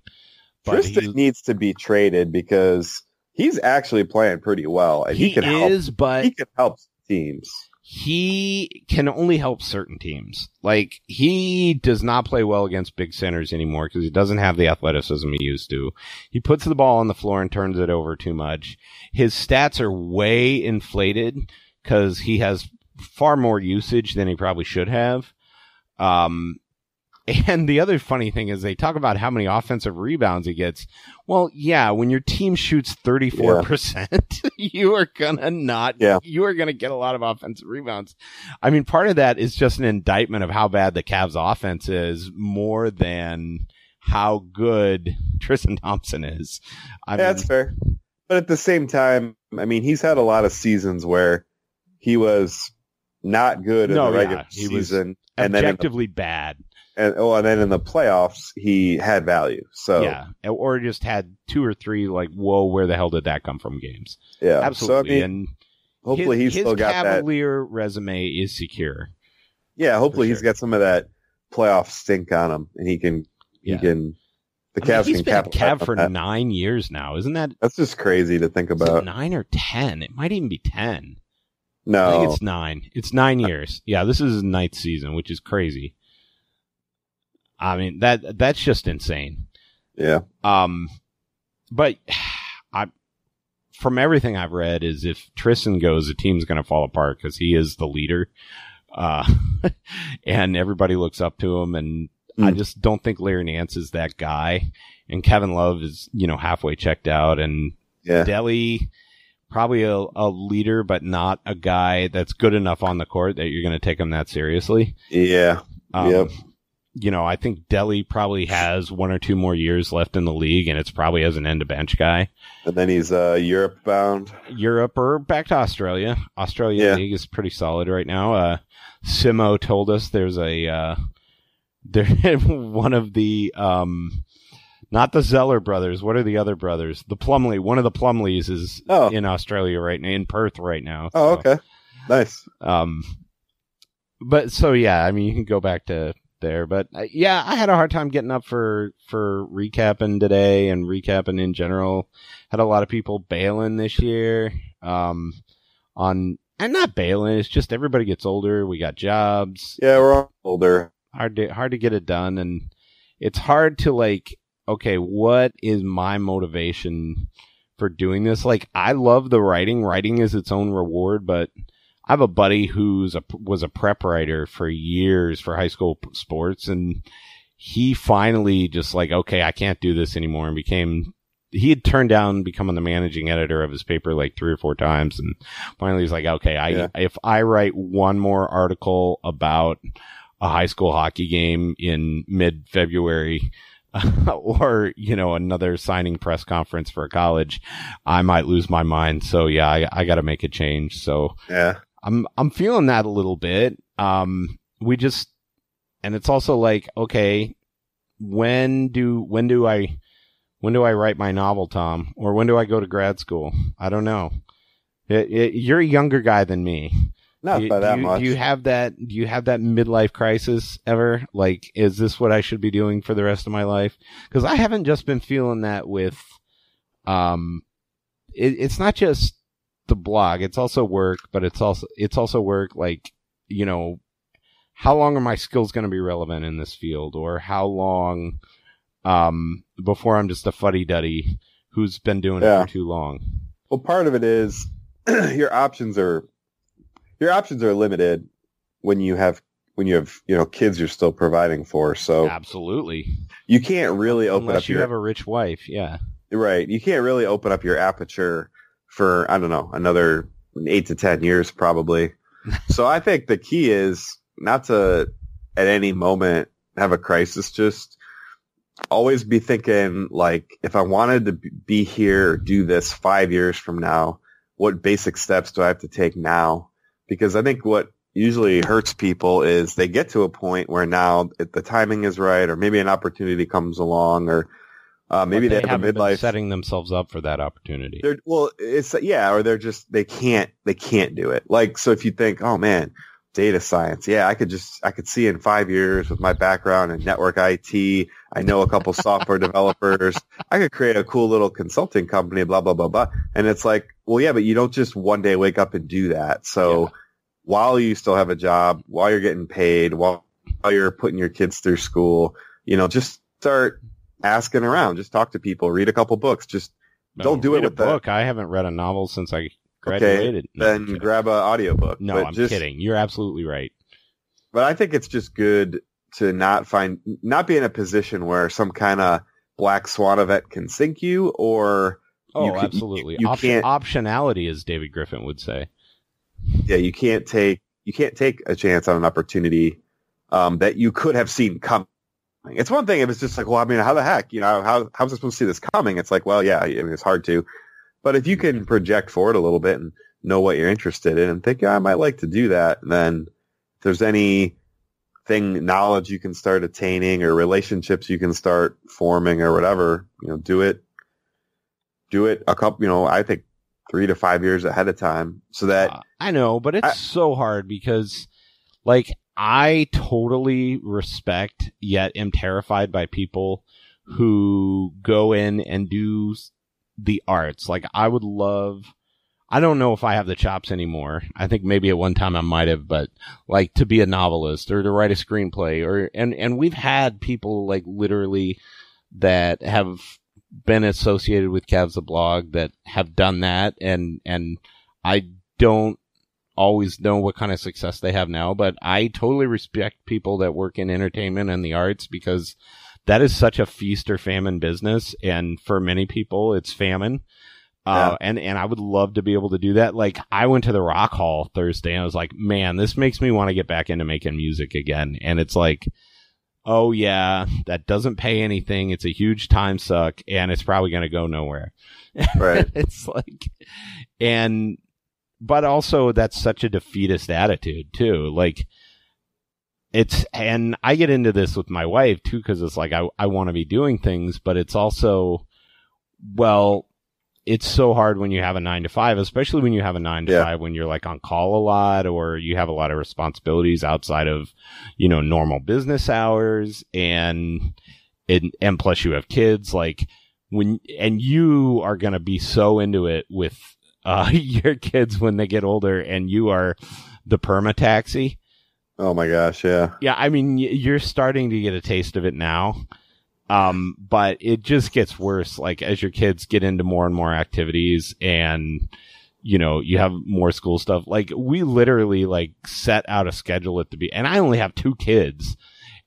But Tristan needs to be traded because he's actually playing pretty well, and he, he can is, help. But he can help teams. He can only help certain teams. Like, he does not play well against big centers anymore because he doesn't have the athleticism he used to. He puts the ball on the floor and turns it over too much. His stats are way inflated because he has far more usage than he probably should have. Um, and the other funny thing is they talk about how many offensive rebounds he gets. Well, yeah, when your team shoots thirty-four percent, yeah. you are going to not, yeah. you are going to get a lot of offensive rebounds. I mean, part of that is just an indictment of how bad the Cavs offense is more than how good Tristan Thompson is. I yeah, mean, that's fair. But at the same time, I mean, he's had a lot of seasons where he was not good in no, the regular yeah, season. And objectively then the- bad. And, oh, and then in the playoffs, he had value. So yeah, or just had two or three like, whoa, where the hell did that come from? Games. Yeah, absolutely. So, I mean, and hopefully his, he's his still got Cavalier that. Cavalier resume is secure. Yeah, hopefully sure. he's got some of that playoff stink on him, and he can yeah. he can the Cavs I mean, he's can been capitalize Cav for that. nine years now, isn't that? That's just crazy to think about. Nine or ten? It might even be ten. No, I think it's nine. It's nine years. Yeah, this is his ninth season, which is crazy. I mean, that that's just insane. Yeah. Um, but I, from everything I've read, is if Tristan goes, the team's going to fall apart because he is the leader, uh, and everybody looks up to him. And mm. I just don't think Larry Nance is that guy. And Kevin Love is, you know, halfway checked out, and yeah. Delly probably a, a leader, but not a guy that's good enough on the court that you're going to take him that seriously. Yeah. Um, yep. You know, I think Delly probably has one or two more years left in the league, and it's probably as an end-to-bench guy. And then he's uh, Europe-bound. Europe or back to Australia. Australia yeah. League is pretty solid right now. Uh, Simo told us there's a uh, there one of the um, not the Zeller brothers. What are the other brothers? The Plumlee. One of the Plumlees is oh. in Australia right now, in Perth right now. Oh, so, okay, nice. Um, but so yeah, I mean, you can go back to. There, but uh, yeah, I had a hard time getting up for for recapping today and recapping in general. Had a lot of people bailing this year um on And not Beilein. It's just everybody gets older. We got jobs. Yeah, we're all older. Hard to hard to get it done, and it's hard to like. Okay, what is my motivation for doing this? Like, I love the writing. Writing is its own reward, but I have a buddy who's a, was a prep writer for years for high school sports, and he finally just like, okay, I can't do this anymore, and became. He had turned down becoming the managing editor of his paper like three or four times. And finally he's like, okay, I, yeah. if I write one more article about a high school hockey game in mid February uh, or, you know, another signing press conference for a college, I might lose my mind. So yeah, I, I got to make a change. So yeah, I'm, I'm feeling that a little bit. Um, we just, and it's also like, okay, when do, when do I, When do I write my novel, Tom? Or when do I go to grad school? I don't know. It, it, you're a younger guy than me. Not you, by that you, much. Do you have that? Do you have that midlife crisis ever? Like, is this what I should be doing for the rest of my life? Because I haven't just been feeling that with, um, it, it's not just the blog. It's also work, but it's also it's also work. Like, you know, how long are my skills going to be relevant in this field, or how long? Um, before I'm just a fuddy-duddy who's been doing yeah. it for too long. Well, part of it is your options are your options are limited when you have when you have you know kids you're still providing for. So absolutely, you can't really open Unless up. You your, have a rich wife, yeah, right. You can't really open up your aperture for I don't know another eight to ten years probably. So I think the key is not to at any moment have a crisis. Just always be thinking, like, if I wanted to be here, do this five years from now, what basic steps do I have to take now? Because I think what usually hurts people is they get to a point where now if the timing is right, or maybe an opportunity comes along, or uh, maybe they, they have a midlife been setting themselves up for that opportunity. Well, it's yeah, or they're just they can't they can't do it. Like, so if you think, oh man, data science. Yeah, I could just, I could see in five years with my background in network I T, I know a couple software developers, I could create a cool little consulting company, blah, blah, blah, blah. And it's like, well, yeah, but you don't just one day wake up and do that. So yeah. while you still have a job, while you're getting paid, while, while you're putting your kids through school, you know, just start asking around, just talk to people, read a couple books, just no, don't do it with a book. The, I haven't read a novel since I graduated. Okay, no, then grab an audiobook. No, but I'm just, kidding. You're absolutely right. But I think it's just good to not find, not be in a position where some kind of black swan event can sink you, or oh, you can, absolutely, you, you Option, can't, optionality, as David Griffin would say. Yeah, you can't take you can't take a chance on an opportunity um, that you could have seen coming. It's one thing if it's just like, well, I mean, how the heck, you know, how how was I supposed to see this coming? It's like, well, yeah, I mean, it's hard to. But if you can project forward a little bit and know what you're interested in and think, yeah, I might like to do that, then if there's any thing, knowledge you can start attaining or relationships you can start forming or whatever, you know, do it, do it a couple, you know, I think three to five years ahead of time so that. Uh, I know, but it's I, so hard because like I totally respect yet am terrified by people who go in and do the arts. Like I would love, I don't know if I have the chops anymore. I think maybe at one time I might have, but like to be a novelist or to write a screenplay or, and, and we've had people like literally that have been associated with Cavs the Blog that have done that. And, and I don't always know what kind of success they have now, but I totally respect people that work in entertainment and the arts because that is such a feast or famine business. And for many people, it's famine. Uh, yeah. and, and I would love to be able to do that. Like I went to the Rock Hall Thursday and I was like, man, this makes me want to get back into making music again. And it's like, oh yeah, that doesn't pay anything. It's a huge time suck and it's probably going to go nowhere. Right. It's like, and, but also that's such a defeatist attitude too. Like, It's and I get into this with my wife, too, because it's like I, I want to be doing things. But it's also, well, it's so hard when you have a nine to five, especially when you have a nine to yeah. five, when you're like on call a lot or you have a lot of responsibilities outside of, you know, normal business hours. And it, and plus you have kids like when and you are going to be so into it with uh, your kids when they get older, and you are the perma taxi. Oh my gosh. Yeah. Yeah. I mean, you're starting to get a taste of it now. Um, but it just gets worse. Like, as your kids get into more and more activities, and, you know, you have more school stuff. Like, we literally like set out a schedule at the be, and I only have two kids,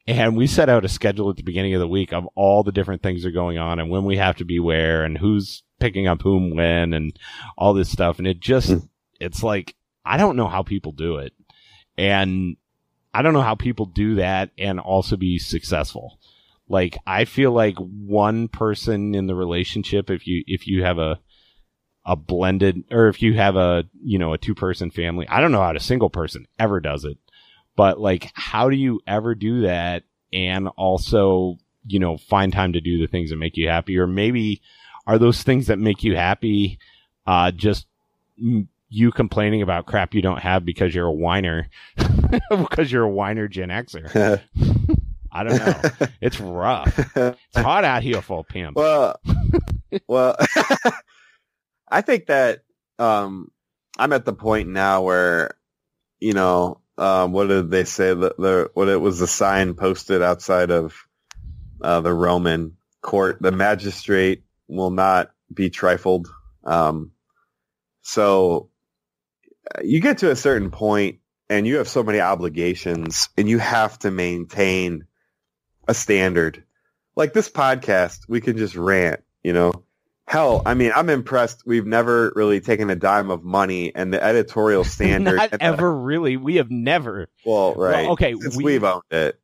and we set out a schedule at the beginning of the week of all the different things that are going on, and when we have to be where, and who's picking up whom when, and all this stuff. And it just, it's like, I don't know how people do it. And I don't know how people do that and also be successful. Like, I feel like one person in the relationship, if you, if you have a, a blended, or if you have a, you know, a two person family, I don't know how a single person ever does it, but like, how do you ever do that? And also, you know, find time to do the things that make you happy, or maybe are those things that make you happy, uh, just m- you complaining about crap you don't have because you're a whiner, because you're a whiner Gen Xer. I don't know. It's rough. It's hot out here for a pimp. Well, well, I think that um, I'm at the point now where, you know, um, what did they say? The, the, what it was, the sign posted outside of uh, the Roman court. The magistrate will not be trifled. Um, so you get to a certain point, and you have so many obligations, and you have to maintain a standard. Like this podcast, we can just rant, you know. Hell, I mean, I'm impressed. We've never really taken a dime of money, and the editorial standard. Not ever, the, really. We have never. Well, right. Well, okay, since we, we've owned it.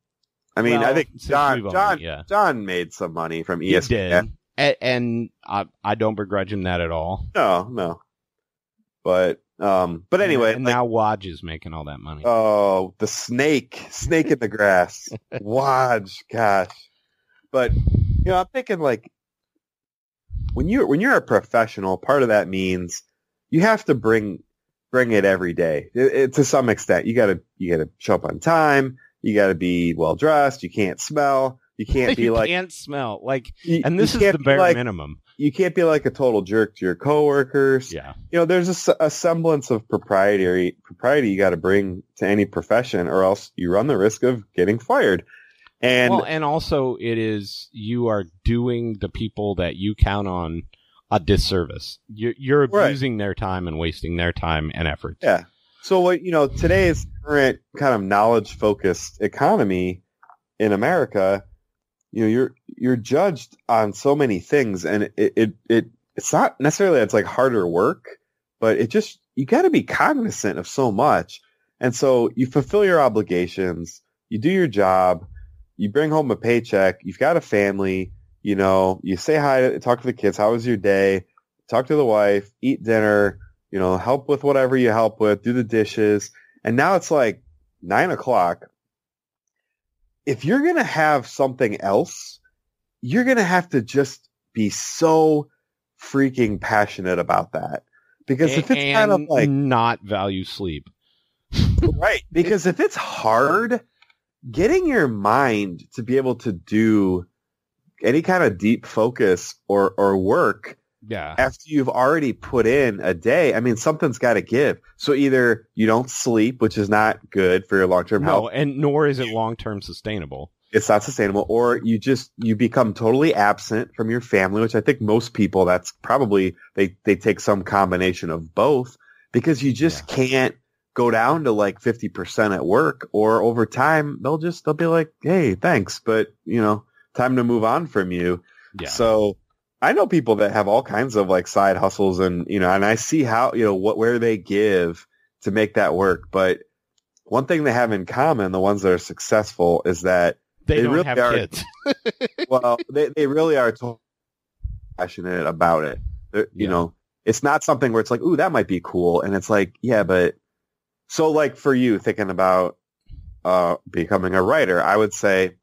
I mean, well, I think John, John, it, yeah. John made some money from E S P N. He did. And, and I, I don't begrudge him that at all. No, no. But. Um, but anyway, and now like, Wodge is making all that money. Oh, the snake, snake in the grass, Wodge, gosh. But, you know, I'm thinking like when you, when you're a professional, part of that means you have to bring, bring it every day it, it, to some extent. You gotta, you gotta show up on time. You gotta be well dressed. You can't smell. You can't be you like, can't smell like, you, and this is the bare like, minimum. You can't be like a total jerk to your coworkers. Yeah. You know, there's a, a semblance of propriety, propriety you got to bring to any profession, or else you run the risk of getting fired. And well, and also it is, you are doing the people that you count on a disservice. You're, you're abusing right. their time and wasting their time and effort. Yeah. So what, you know, today's current kind of knowledge focused economy in America, you know, you're, you're judged on so many things, and it, it, it, it's not necessarily that it's like harder work, but it just, you got to be cognizant of so much. And so you fulfill your obligations, you do your job, you bring home a paycheck, you've got a family, you know, you say hi, talk to the kids. How was your day? Talk to the wife, eat dinner, you know, help with whatever you help with, do the dishes. And now it's like nine o'clock. If you're going to have something else, you're going to have to just be so freaking passionate about that. Because if it's and kind of like not value sleep. Right. Because if it's hard, getting your mind to be able to do any kind of deep focus or, or work yeah. after you've already put in a day, I mean, something's got to give. So either you don't sleep, which is not good for your long-term no, health. And nor is it long-term sustainable. It's not sustainable, or you just, you become totally absent from your family, which I think most people, that's probably, they, they take some combination of both, because you just yeah. can't go down to like fifty percent at work, or over time, they'll just, they'll be like, hey, thanks, but you know, time to move on from you. Yeah. So I know people that have all kinds of like side hustles, and, you know, and I see how, you know, what, where they give to make that work. But one thing they have in common, the ones that are successful, is that They, they don't really have are, kids. Well, they, they really are totally passionate about it. They're, you yeah. know, it's not something where it's like, ooh, that might be cool. And it's like, yeah, but so like for you thinking about uh, becoming a writer, I would say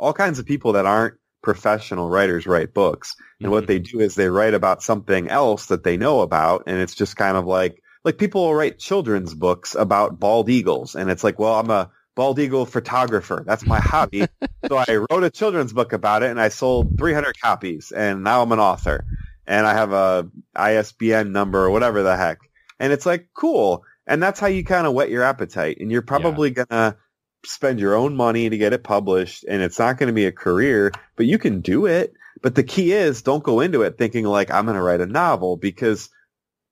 all kinds of people that aren't professional writers write books. And mm-hmm. what they do is they write about something else that they know about. And it's just kind of like, like people will write children's books about bald eagles. And it's like, well, I'm a bald eagle photographer. That's my hobby. So I wrote a children's book about it, and I sold three hundred copies, and now I'm an author. and I have a I S B N number or whatever the heck. And it's like, cool. And that's how you kind of whet your appetite. And you're probably yeah. going to spend your own money to get it published. And it's not going to be a career, but you can do it. But the key is don't go into it thinking like, I'm going to write a novel, because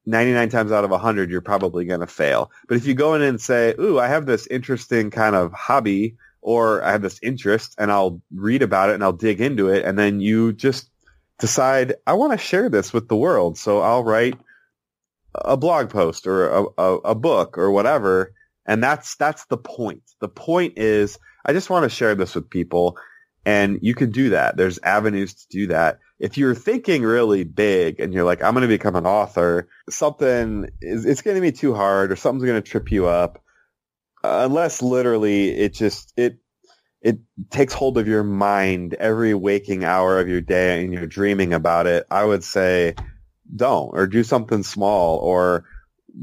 ninety-nine times out of one hundred, you're probably going to fail. But if you go in and say, ooh, I have this interesting kind of hobby, or I have this interest, and I'll read about it and I'll dig into it. And then you just decide, I want to share this with the world. So I'll write a blog post or a, a, a book or whatever. And that's, that's the point. The point is, I just want to share this with people. And you can do that. There's avenues to do that. If you're thinking really big and you're like, I'm going to become an author, something is, it's going to be too hard, or something's going to trip you up. Uh, unless literally it just, it, it takes hold of your mind every waking hour of your day and you're dreaming about it. I would say don't, or do something small, or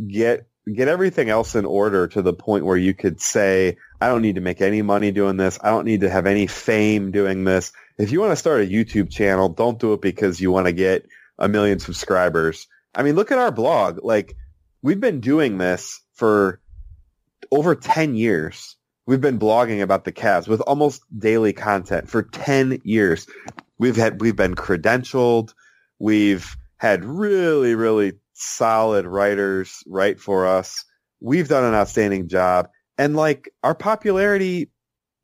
get, get everything else in order to the point where you could say, I don't need to make any money doing this. I don't need to have any fame doing this. If you want to start a YouTube channel, don't do it because you want to get a million subscribers. I mean, look at our blog. Like, we've been doing this for over ten years. We've been blogging about the Cavs with almost daily content for ten years. We've had, we've been credentialed. We've had really, really solid writers write for us. We've done an outstanding job. And like, our popularity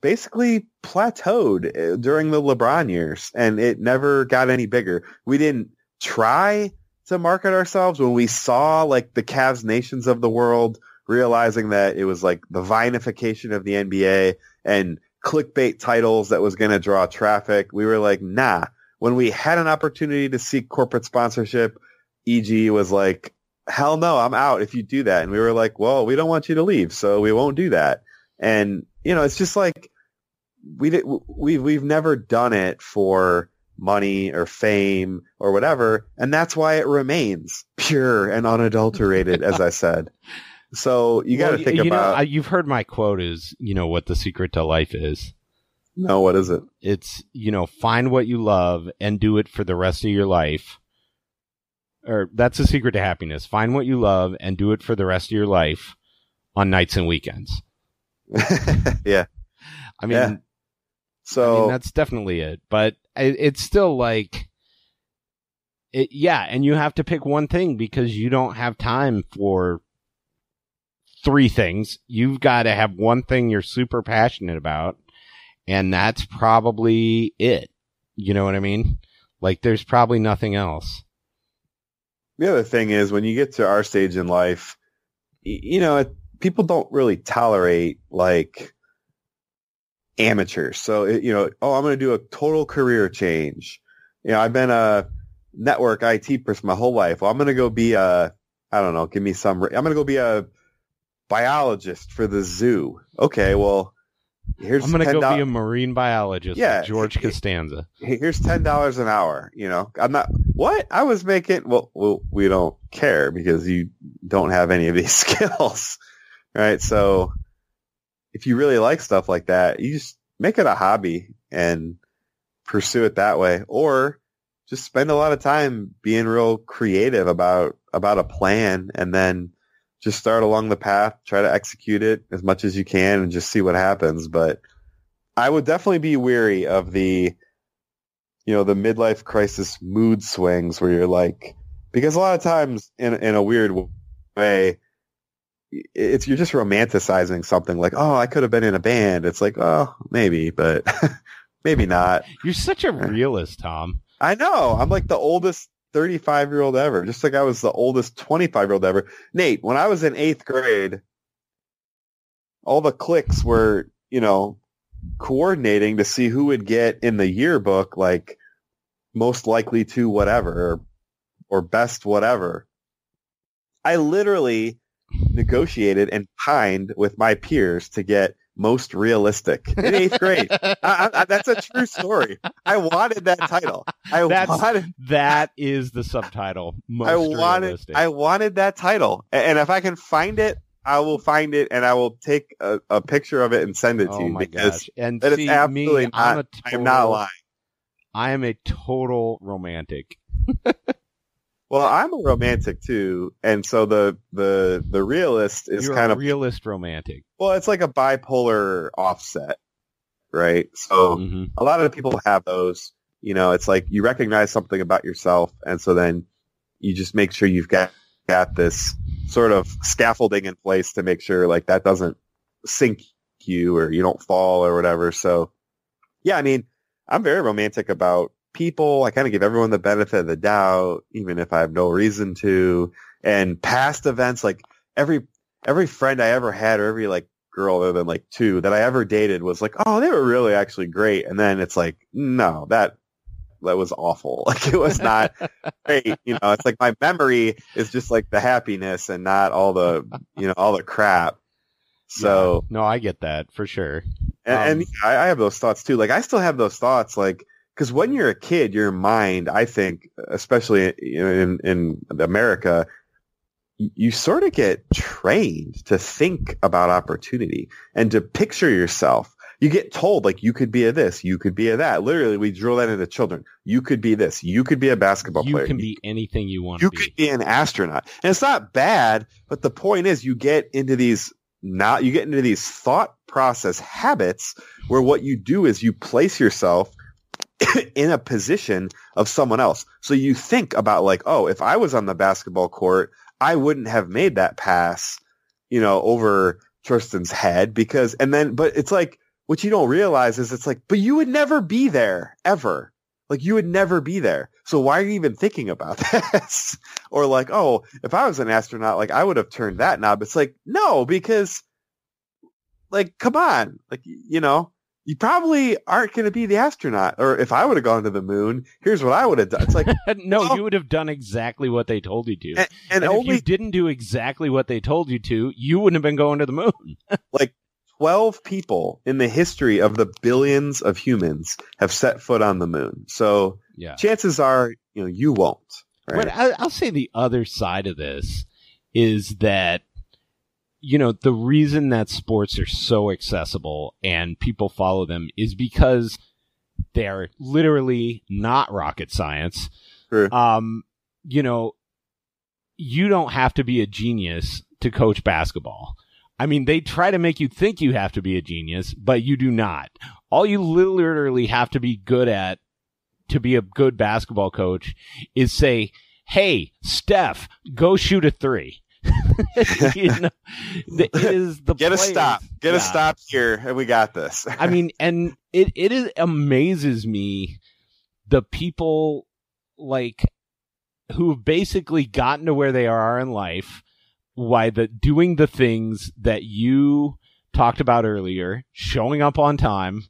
basically plateaued during the LeBron years, and it never got any bigger. We didn't try to market ourselves when we saw like the Cavs nations of the world realizing that it was like the vinification of the N B A and clickbait titles that was going to draw traffic. We were like, nah. When we had an opportunity to seek corporate sponsorship, E G was like, hell no, I'm out if you do that. And we were like, well, we don't want you to leave, so we won't do that. And, you know, it's just like, we did, we, we've never done it for money or fame or whatever. And that's why it remains pure and unadulterated, as I said. So you got to well, think you about. Know, you've heard my quote is, you know, what the secret to life is. No, what is it? It's, you know, find what you love and do it for the rest of your life. Or that's the secret to happiness. Find what you love and do it for the rest of your life on nights and weekends. Yeah. I mean, yeah. So I mean, that's definitely it. But it, it's still like. It, yeah. And you have to pick one thing because you don't have time for three things. You've got to have one thing you're super passionate about, and that's probably it. You know what I mean? Like, there's probably nothing else. The other thing is, when you get to our stage in life, you know, it, people don't really tolerate like amateurs. So, it, you know, oh, I'm going to do a total career change. You know, I've been a network I T person my whole life. Well, I'm going to go be a, I don't know, give me some, I'm going to go be a biologist for the zoo. Okay, well, here's I'm gonna ten dollars. Go be a marine biologist. Yeah, like George it, Costanza. Here's ten dollars an hour. You know, I'm not what I was making. Well, well, we don't care because you don't have any of these skills, right? So, if you really like stuff like that, you just make it a hobby and pursue it that way, or just spend a lot of time being real creative about about a plan, and then. Just start along the path, try to execute it as much as you can, and just see what happens. But I would definitely be weary of the, you know, the midlife crisis mood swings where you're like, because a lot of times in in a weird way, it's you're just romanticizing something like, oh, I could have been in a band. It's like, oh, maybe, but maybe not. You're such a realist, Tom. I know. I'm like the oldest thirty-five-year-old ever, just like I was the oldest twenty-five-year-old ever. Nate, when I was in eighth grade, all the cliques were, you know, coordinating to see who would get in the yearbook, like, most likely to whatever, or, or best whatever. I literally negotiated and pined with my peers to get most realistic in eighth grade. I, I, that's a true story. I wanted that title. I that's, wanted that is the subtitle. Most I wanted. Realistic. I wanted that title, and if I can find it, I will find it, and I will take a, a picture of it and send it oh to you. Oh my gosh! And that see, is absolutely me, not. I'm, total, I'm not lying. I am a total romantic. Well, I'm a romantic too, and so the the the realist is You're kind a of realist romantic. Well, it's like a bipolar offset, right? So mm-hmm. a lot of the people have those. You know, it's like you recognize something about yourself, and so then you just make sure you've got got this sort of scaffolding in place to make sure like that doesn't sink you or you don't fall or whatever. So yeah, I mean, I'm very romantic about people. I kind of give everyone the benefit of the doubt, even if I have no reason to. And past events, like every every friend I ever had, or every like girl other than like two that I ever dated, was like, oh, they were really actually great. And then it's like, no, that that was awful. Like it was not great. You know, it's like my memory is just like the happiness and not all the you know all the crap. So yeah. No, I get that for sure. And, um, and I, I have those thoughts too. Like I still have those thoughts, like. Because when you're a kid, your mind, I think, especially in, in America, you sort of get trained to think about opportunity and to picture yourself. You get told, like, you could be a this, you could be a that. Literally, we drill that into children. You could be this. You could be a basketball you player. You can be anything you want to be. You could be an astronaut. And it's not bad, but the point is you get into these not you get into these thought process habits where what you do is you place yourself in a position of someone else. So you think about like, oh, if I was on the basketball court, I wouldn't have made that pass, you know, over Tristan's head because, and then, but it's like, what you don't realize is it's like, but you would never be there ever. Like you would never be there. So why are you even thinking about this? Or like, oh, if I was an astronaut, like I would have turned that knob. It's like, no, because like, come on, like, you know, you probably aren't going to be the astronaut. Or if I would have gone to the moon, here's what I would have done. It's like, no, oh. You would have done exactly what they told you to. And, and, and only, if you didn't do exactly what they told you to, you wouldn't have been going to the moon. Like twelve people in the history of the billions of humans have set foot on the moon. So yeah. Chances are, you know, you won't. Right? But I, I'll say the other side of this is that, you know, the reason that sports are so accessible and people follow them is because they're literally not rocket science. Sure. Um, you know, you don't have to be a genius to coach basketball. I mean, they try to make you think you have to be a genius, but you do not. All you literally have to be good at to be a good basketball coach is say, hey, Steph, go shoot a three. You know, the, it is the get players. a stop get yeah. a stop here and we got this. I mean, and it it is, amazes me the people like who've basically gotten to where they are in life why the doing the things that you talked about earlier, showing up on time,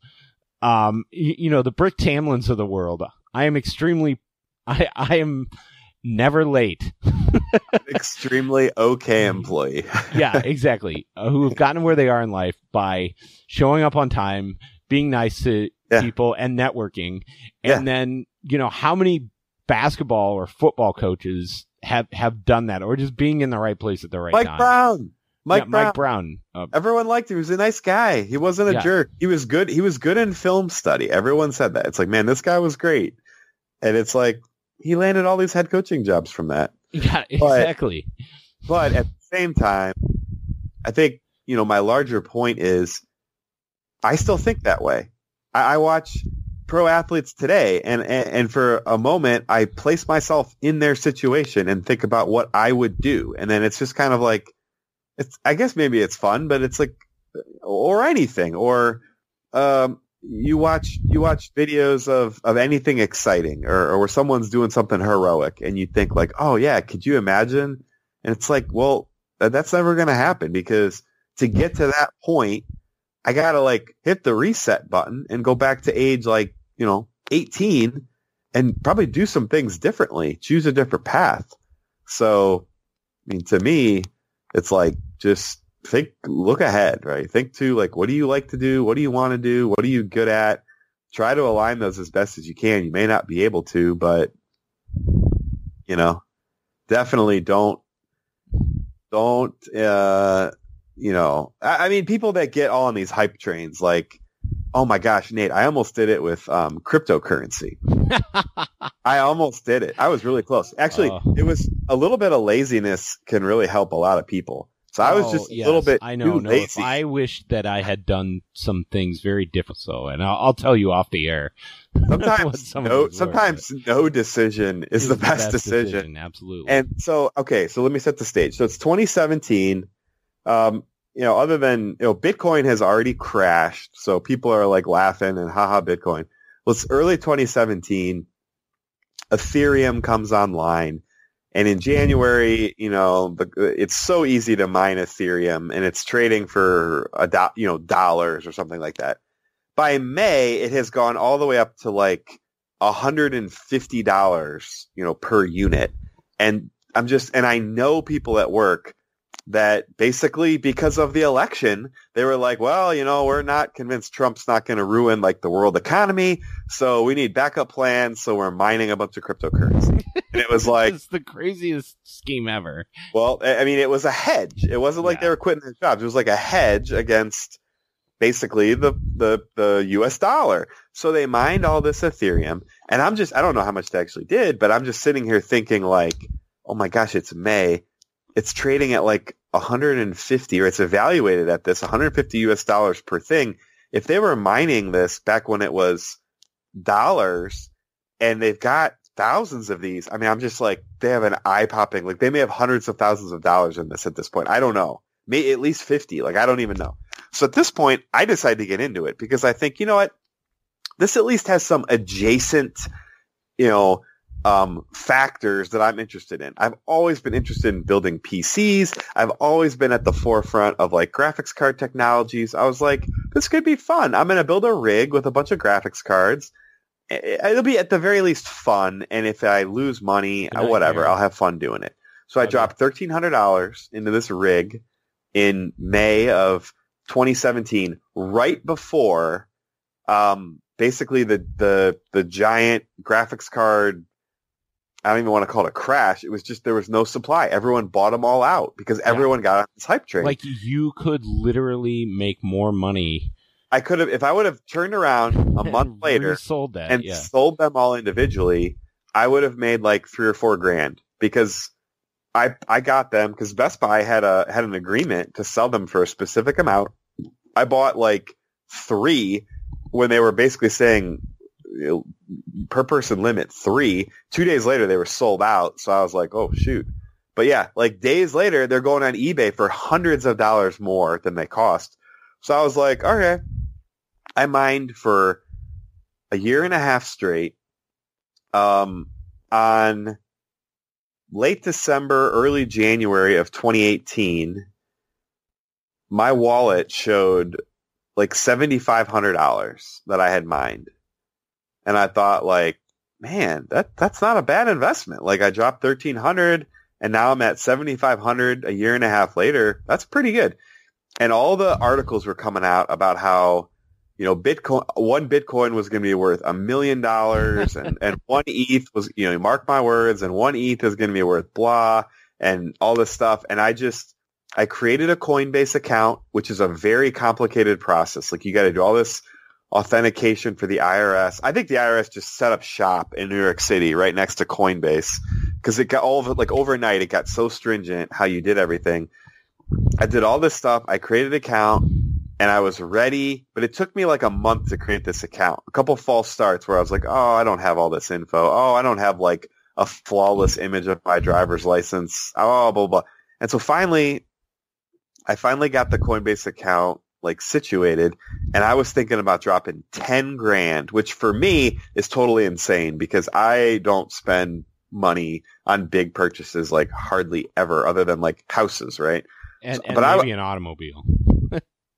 um you, you know the Brick Tamlins of the world. I am extremely I I am never late. Extremely okay employee. Yeah, exactly. Uh, who have gotten where they are in life by showing up on time, being nice to yeah. people and networking. And yeah. then, you know, how many basketball or football coaches have, have done that, or just being in the right place at the right Mike time? Brown. Mike yeah, Brown. Mike Brown. Uh, Everyone liked him. He was a nice guy. He wasn't a yeah. jerk. He was good. He was good in film study. Everyone said that. It's like, man, this guy was great. And it's like, he landed all these head coaching jobs from that. Yeah, exactly. But, but at the same time, I think, you know, my larger point is I still think that way. I, I watch pro athletes today, and, and, and for a moment, I place myself in their situation and think about what I would do. And then it's just kind of like, it's, I guess maybe it's fun, but it's like, or anything, or, um, You watch you watch videos of, of anything exciting, or, or where someone's doing something heroic, and you think like, oh yeah, could you imagine? And it's like, well, that's never going to happen, because to get to that point, I got to like hit the reset button and go back to age like, you know, eighteen and probably do some things differently, choose a different path. So, I mean, to me, it's like just think, look ahead, right? Think to like, what do you like to do? What do you want to do? What are you good at? Try to align those as best as you can. You may not be able to, but you know, definitely don't, don't, uh, you know, I, I mean, people that get all on these hype trains, like, Oh my gosh, Nate, I almost did it with um, cryptocurrency. I almost did it. I was really close. Actually, uh, it was a little bit of laziness can really help a lot of people. So I was oh, just a yes, little bit I know, too no, lazy. I wish that I had done some things very different. So, and I'll, I'll tell you off the air. Sometimes, no, sometimes worth, no decision is, is the, the best, best decision. decision. Absolutely. And so, okay, so let me set the stage. So it's twenty seventeen. Um, you know, other than, you know, Bitcoin has already crashed. So people are like laughing and haha, Bitcoin. Well, it's early twenty seventeen. Ethereum comes online. And in January, you know, it's so easy to mine Ethereum, and it's trading for a do, you know, dollars or something like that. By May, it has gone all the way up to like one hundred fifty dollars, you know, per unit. And I'm just, and I know people at work that basically because of the election, they were like, well, you know, we're not convinced Trump's not going to ruin like the world economy. So we need backup plans. So we're mining a bunch of cryptocurrency. And it was like it's the craziest scheme ever. Well, I mean, it was a hedge. It wasn't like yeah. they were quitting their jobs. It was like a hedge against basically the, the, the U S dollar. So they mined all this Ethereum. And I'm just I don't know how much they actually did, but I'm just sitting here thinking like, oh, my gosh, it's May. It's trading at like one hundred fifty, or it's evaluated at this one hundred fifty U S dollars per thing. If they were mining this back when it was dollars, and they've got thousands of these, I mean, I'm just like, they have an eye popping, like they may have hundreds of thousands of dollars in this at this point. I don't know. Maybe at least fifty. Like, I don't even know. So at this point, I decided to get into it because I think, you know what? This at least has some adjacent, you know, um, factors that I'm interested in. I've always been interested in building P Cs. I've always been at the forefront of like graphics card technologies. I was like, this could be fun. I'm going to build a rig with a bunch of graphics cards. It'll be at the very least fun, and if I lose money, whatever, I'll have fun doing it. So I dropped thirteen hundred dollars into this rig in May of twenty seventeen, right before um, basically the, the the giant graphics card, I don't even want to call it a crash. It was just there was no supply. Everyone bought them all out because everyone yeah. got on this hype train. Like you could literally make more money. I could have, if I would have turned around a month later sold that, and yeah. sold them all individually, I would have made like three or four grand because I I got them because Best Buy had a had an agreement to sell them for a specific amount. I bought like three when they were basically saying per person limit three. Two days later they were sold out, so I was like, oh shoot. But yeah, like days later they're going on eBay for hundreds of dollars more than they cost. So I was like, okay. I mined for a year and a half straight. Um, on late December, early January of twenty eighteen, my wallet showed like seven thousand five hundred dollars that I had mined. And I thought like, man, that that's not a bad investment. Like I dropped thirteen hundred dollars and now I'm at seven thousand five hundred dollars a year and a half later. That's pretty good. And all the articles were coming out about how, you know, Bitcoin, one Bitcoin was going to be worth a million dollars and, and one E T H was, you know, mark my words, and one E T H is going to be worth blah and all this stuff. And I just, I created a Coinbase account, which is a very complicated process. Like you got to do all this authentication for the I R S. I think the I R S just set up shop in New York City right next to Coinbase because it got all of it, like overnight, it got so stringent how you did everything. I did all this stuff. I created an account. And I was ready, but it took me like a month to create this account. A couple false starts where I was like, oh, I don't have all this info. Oh, I don't have like a flawless image of my driver's license. Oh, blah, blah. And so finally, I finally got the Coinbase account like situated. And I was thinking about dropping ten grand, which for me is totally insane because I don't spend money on big purchases like hardly ever other than like houses, right? And, so, and but maybe I, an automobile.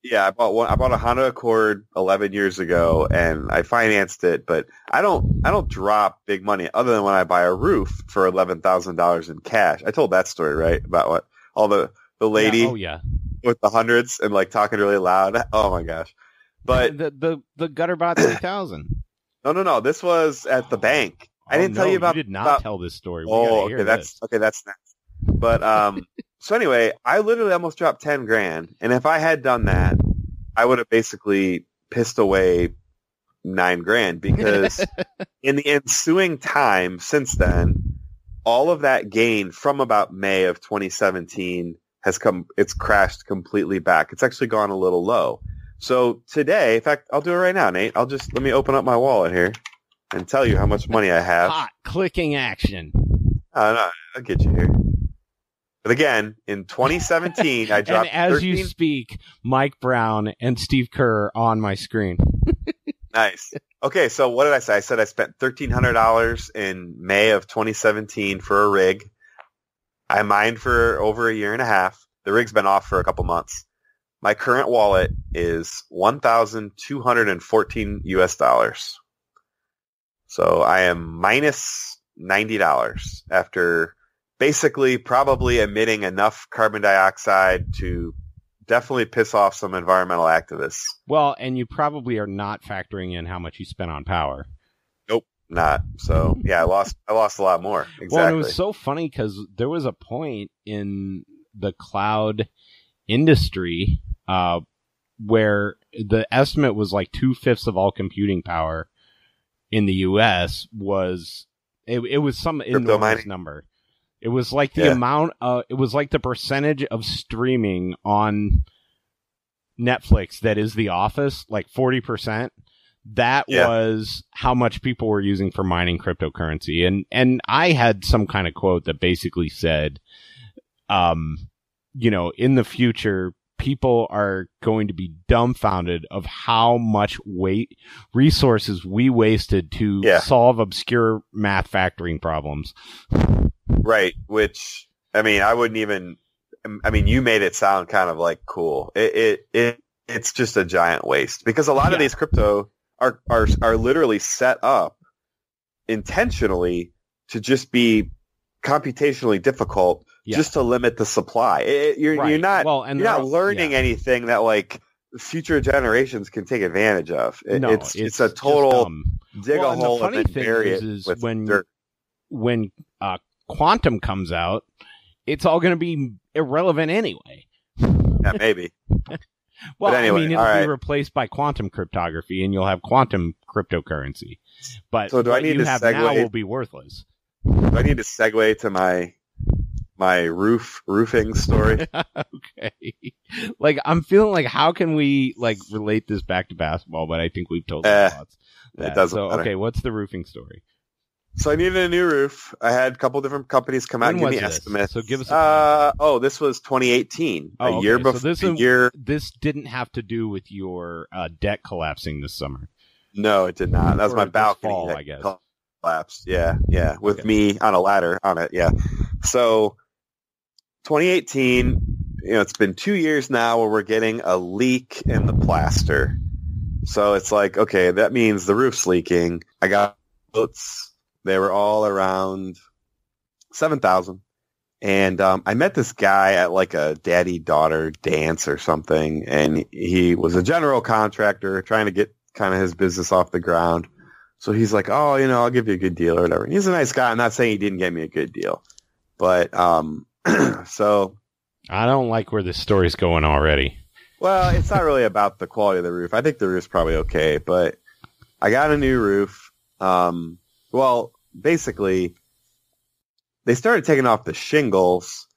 Yeah, I bought one. I bought a Honda Accord eleven years ago, and I financed it. But I don't, I don't drop big money, other than when I buy a roof for eleven thousand dollars in cash. I told that story, right? About what all the the lady, yeah, oh yeah, with the hundreds and like talking really loud. Oh my gosh! But the the, the Gutterbot three thousand. No, no, no. This was at the bank. Oh, I didn't no, tell you about. You did not about, tell this story. We oh, okay, that's this. okay, that's next. But um. So anyway, I literally almost dropped ten grand, and if I had done that, I would have basically pissed away nine grand, because in the ensuing time since then, all of that gain from about May of twenty seventeen has come, it's crashed completely back. It's actually gone a little low. So today, in fact, I'll do it right now, Nate. I'll just, let me open up my wallet here and tell you how much money I have. Hot clicking action. Uh, no, I'll get you here. But again, in twenty seventeen, I dropped. And as thirteen you speak, Mike Brown and Steve Kerr on my screen. Nice. Okay, so what did I say? I said I spent thirteen hundred dollars in May of twenty seventeen for a rig. I mined for over a year and a half. The rig's been off for a couple months. My current wallet is one thousand two hundred fourteen U S dollars. So I am minus ninety dollars after basically probably emitting enough carbon dioxide to definitely piss off some environmental activists. Well, and you probably are not factoring in how much you spent on power. Nope, not. So, yeah, I lost I lost a lot more. Exactly. Well, and it was so funny because there was a point in the cloud industry uh, where the estimate was like two-fifths of all computing power in the U S was it, it was some enormous number. It was like the yeah. amount of, it was like the percentage of streaming on Netflix that is The Office, like forty percent. That yeah. was how much people were using for mining cryptocurrency. And and I had some kind of quote that basically said, um, you know, in the future, people are going to be dumbfounded of how much weight resources we wasted to yeah. solve obscure math factoring problems. Right, which, I mean, I wouldn't even, I mean, you made it sound kind of like cool. It it, it It's just a giant waste, because a lot yeah. of these crypto are, are are literally set up intentionally to just be computationally difficult yeah. just to limit the supply. It, you're, right. you're not, well, and you're not learning yeah. anything that like future generations can take advantage of. It, no, it's, it's, it's a total dig well, a hole and, the funny and then bury thing is, it with when, dirt. When uh, Quantum comes out, it's all going to be irrelevant anyway. Yeah, maybe. Well, anyway, I mean, it'll right. be replaced by quantum cryptography, and you'll have quantum cryptocurrency. But so do what I need you to have segue, now will be worthless. Do I need to segue to my my roof roofing story? Okay. Like, I'm feeling like how can we like relate this back to basketball? But I think we've told uh, lots. It doesn't so, matter. Okay, what's the roofing story? So I needed a new roof. I had a couple different companies come out when and give me this? estimates. So give us a uh, oh, this was twenty eighteen, oh, a okay. year before. So this, a year... this didn't have to do with your uh, deck collapsing this summer. No, it did not. That was or my balcony fall, that I guess. collapsed. Yeah, yeah, with okay. me on a ladder on it. Yeah. So twenty eighteen, you know, it's been two years now where we're getting a leak in the plaster. So it's like, okay, that means the roof's leaking. I got boats. They were all around seven thousand. And um, I met this guy at like a daddy-daughter dance or something. And he was a general contractor trying to get kind of his business off the ground. So he's like, oh, you know, I'll give you a good deal or whatever. And he's a nice guy. I'm not saying he didn't get me a good deal. But um, so. I don't like where this story's going already. Well, it's not really about the quality of the roof. I think the roof's probably okay. But I got a new roof. Um. Well, basically, they started taking off the shingles,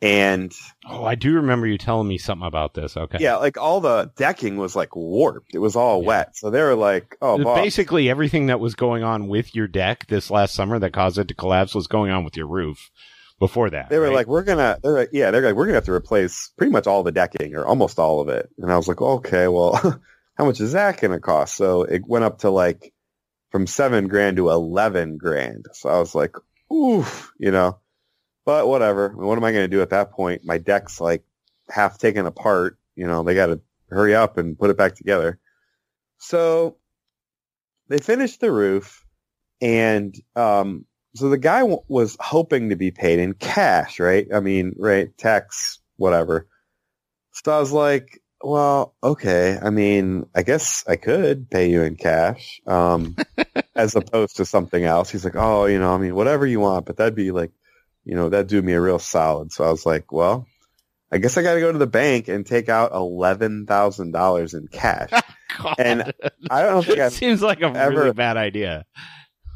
and... Oh, I do remember you telling me something about this, okay. Yeah, like, all the decking was, like, warped. It was all yeah. wet, so they were like, oh, boss. Basically, everything that was going on with your deck this last summer that caused it to collapse was going on with your roof before that. They were right? like, we're gonna... They're like, yeah, they're like, we're gonna have to replace pretty much all the decking, or almost all of it. And I was like, okay, well, how much is that gonna cost? So it went up to, like... from seven grand to eleven grand. So I was like, oof, you know, but whatever. What am I going to do at that point? My deck's like half taken apart. You know, they got to hurry up and put it back together. So they finished the roof. And um, so the guy w- was hoping to be paid in cash, right? I mean, right, tax, whatever. So I was like, well, okay. I mean, I guess I could pay you in cash, um, as opposed to something else. He's like, oh, you know, I mean, whatever you want, but that'd be like, you know, that'd do me a real solid. So I was like, well, I guess I got to go to the bank and take out eleven thousand dollars in cash. God. And I don't think I've seems like a ever, really bad idea.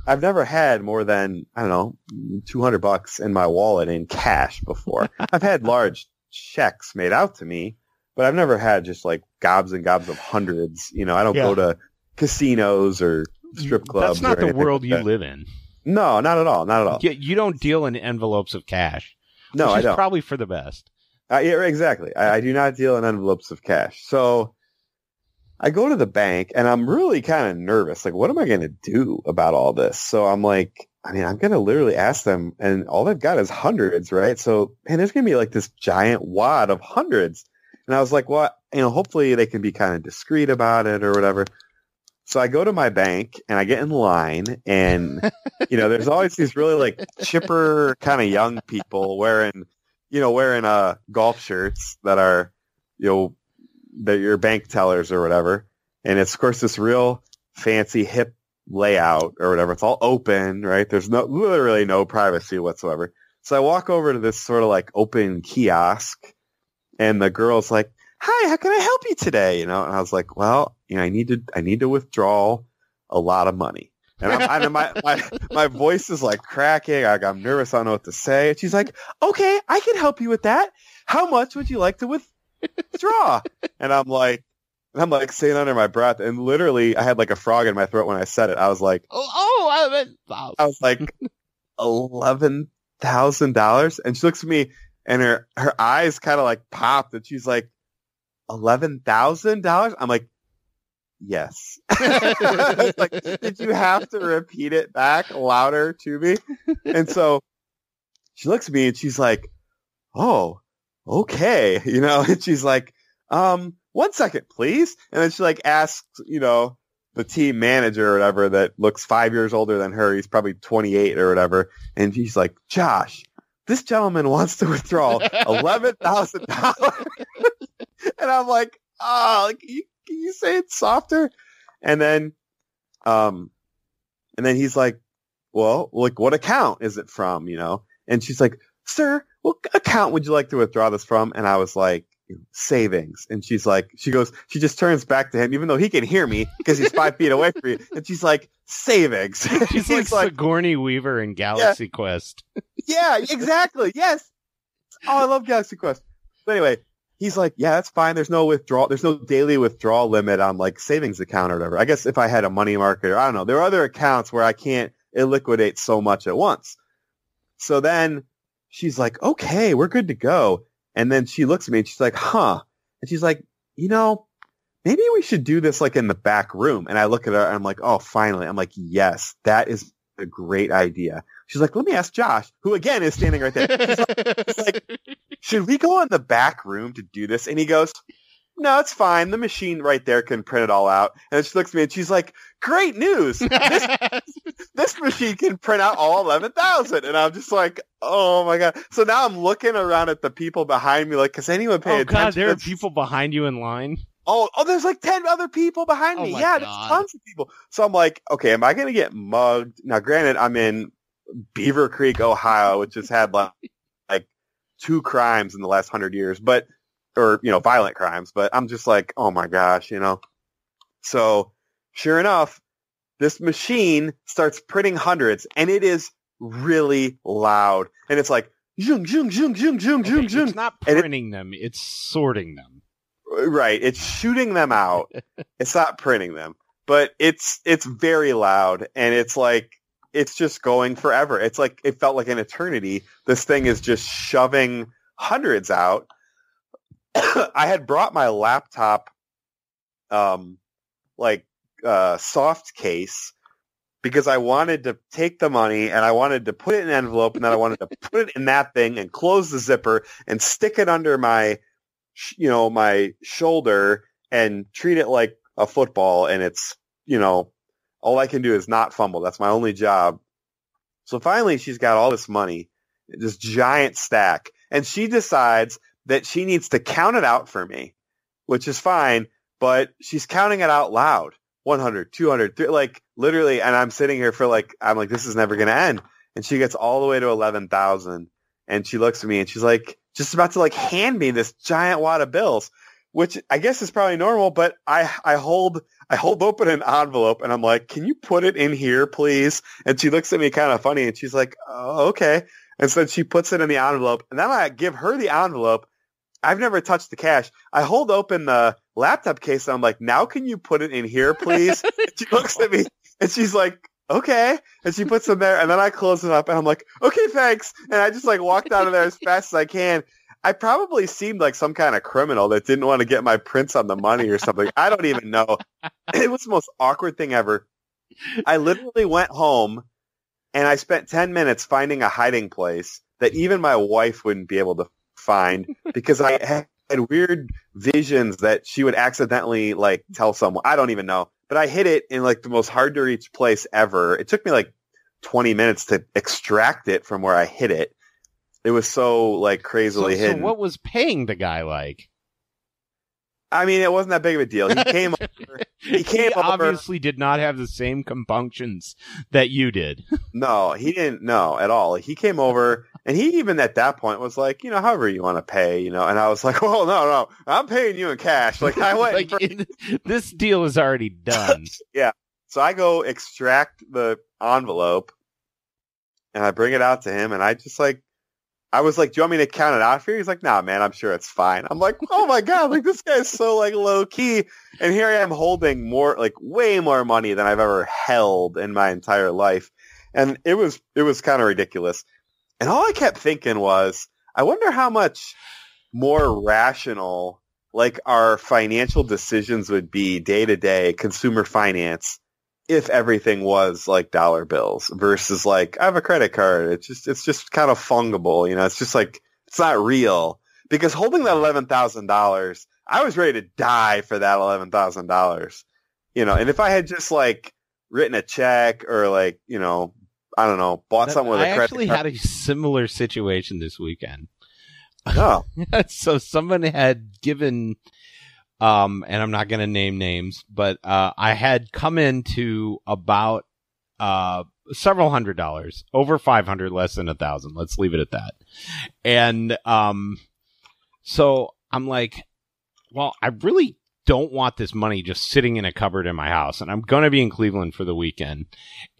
I've never had more than, I don't know, two hundred bucks in my wallet in cash before. I've had large checks made out to me, but I've never had just like gobs and gobs of hundreds. You know, I don't yeah. go to casinos or strip clubs. That's not the world like you that. live in. No, not at all. Not at all. You, you don't deal in envelopes of cash. No, which I is don't. Probably for the best. Uh, yeah, exactly. I, I do not deal in envelopes of cash. So I go to the bank and I'm really kind of nervous. Like, what am I going to do about all this? So I'm like, I mean, I'm going to literally ask them, and all they've got is hundreds, right? So, man, there's going to be like this giant wad of hundreds. And I was like, well, you know, hopefully they can be kind of discreet about it or whatever. So I go to my bank and I get in line, and, you know, there's always these really like chipper kind of young people wearing, you know, wearing uh golf shirts that are, you know, that your bank tellers or whatever. And it's, of course, this real fancy hip layout or whatever. It's all open, right? There's no literally no privacy whatsoever. So I walk over to this sort of like open kiosk, and the girl's like, hi, how can I help you today? You know, and I was like, well, you know, I need to, I need to withdraw a lot of money. And I'm, I'm, my, my, my voice is like cracking. I, I'm nervous. I don't know what to say. And she's like, okay, I can help you with that. How much would you like to withdraw? And I'm like, and I'm like saying under my breath. And literally I had like a frog in my throat when I said it. I was like, Oh, oh I, mean, wow. I was like eleven thousand dollars. And she looks at me and her, her eyes kind of like popped, and she's like, eleven thousand dollars? I'm like, yes. Like, did you have to repeat it back louder to me? And so she looks at me and she's like, oh, okay. You know, and she's like, um, one second, please. And then she like asks, you know, the team manager or whatever that looks five years older than her. He's probably twenty-eight or whatever. And he's like, Josh, this gentleman wants to withdraw eleven thousand dollars. And I'm like, oh, like, you, can you say it softer? And then, um, and then he's like, well, like, what account is it from? You know? And she's like, sir, what account would you like to withdraw this from? And I was like, savings. And she's like, she goes, she just turns back to him, even though he can hear me because he's five feet away from me. And she's like, savings. She's like Sigourney like, Weaver in Galaxy yeah, Quest. Yeah, exactly. Yes. Oh, I love Galaxy Quest. But anyway. He's like, yeah, that's fine. There's no withdrawal. There's no daily withdrawal limit on like savings account or whatever. I guess if I had a money market or I don't know, there are other accounts where I can't liquidate so much at once. So then she's like, okay, we're good to go. And then she looks at me and she's like, huh. And she's like, you know, maybe we should do this like in the back room. And I look at her and I'm like, oh, finally. I'm like, yes, that is a great idea. She's like, let me ask Josh, who again is standing right there. She's like, she's like, should we go in the back room to do this? And he goes, no, it's fine. The machine right there can print it all out. And she looks at me and she's like, great news. This, this machine can print out all eleven thousand. And I'm just like, oh my God. So now I'm looking around at the people behind me. Like, cause anyone pay oh, attention? Oh God, there are people behind you in line. Oh, oh, there's like ten other people behind me. Oh yeah, God. There's tons of people. So I'm like, okay, am I going to get mugged? Now, granted, I'm in Beaver Creek, Ohio, which has had like, like two crimes in the last hundred years, but, or, you know, violent crimes, but I'm just like, oh my gosh, you know? So sure enough, this machine starts printing hundreds, and it is really loud. And it's like, zoom, zoom, zoom, zoom, zoom, zoom, zoom. It's not printing it, them. It's sorting them. Right. It's shooting them out. It's not printing them, but it's, it's very loud. And it's like, it's just going forever. It's like, it felt like an eternity. This thing is just shoving hundreds out. I had brought my laptop, um, like, uh, soft case because I wanted to take the money and I wanted to put it in an envelope, and then I wanted to put it in that thing and close the zipper and stick it under my, you know, my shoulder and treat it like a football. And it's, you know, all I can do is not fumble. That's my only job. So finally, she's got all this money, this giant stack, and she decides that she needs to count it out for me, which is fine, but she's counting it out loud. one hundred, two hundred, three hundred, like literally, and I'm sitting here for like, I'm like, this is never going to end. And she gets all the way to eleven thousand, and she looks at me, and she's like, just about to like hand me this giant wad of bills. which I guess is probably normal, but I, I hold, I hold open an envelope and I'm like, can you put it in here, please? And she looks at me kind of funny and she's like, oh, okay. And so she puts it in the envelope, and then I give her the envelope. I've never touched the cash. I hold open the laptop case and I'm like, now can you put it in here, please? She looks at me and she's like, okay. And she puts them there, and then I close it up and I'm like, okay, thanks. And I just like walked out of there as fast as I can. I probably seemed like some kind of criminal that didn't want to get my prints on the money or something. I don't even know. It was the most awkward thing ever. I literally went home and I spent ten minutes finding a hiding place that even my wife wouldn't be able to find, because I had weird visions that she would accidentally like tell someone. I don't even know. But I hid it in like the most hard to reach place ever. It took me like twenty minutes to extract it from where I hid it. It was so like crazily so, hidden. So what was paying the guy like? I mean, it wasn't that big of a deal. He came over. He came he obviously over. Did not have the same compunctions that you did. No, he didn't know at all. He came over, and he even at that point was like, you know, however you want to pay, you know. And I was like, oh, no, no, I'm paying you in cash. Like I went. like, for- it, this deal is already done. Yeah. So I go extract the envelope, and I bring it out to him, and I just like. I was like, do you want me to count it out for you? He's like, nah, man, I'm sure it's fine. I'm like, oh, my God, like this guy's so like low key. And here I am holding more, like way more money than I've ever held in my entire life. And it was it was kind of ridiculous. And all I kept thinking was, I wonder how much more rational like our financial decisions would be day to day consumer finance if everything was like dollar bills versus like I have a credit card. It's just, it's just kind of fungible. You know, it's just like, it's not real, because holding that eleven thousand dollars, I was ready to die for that eleven thousand dollars, you know? And if I had just like written a check or like, you know, I don't know, bought that, something with I a credit card. I actually had a similar situation this weekend. Oh, so someone had given, Um, and I'm not going to name names, but, uh, I had come into about, uh, several hundred dollars, over five hundred, less than a thousand. Let's leave it at that. And, um, so I'm like, well, I really don't want this money just sitting in a cupboard in my house, and I'm going to be in Cleveland for the weekend.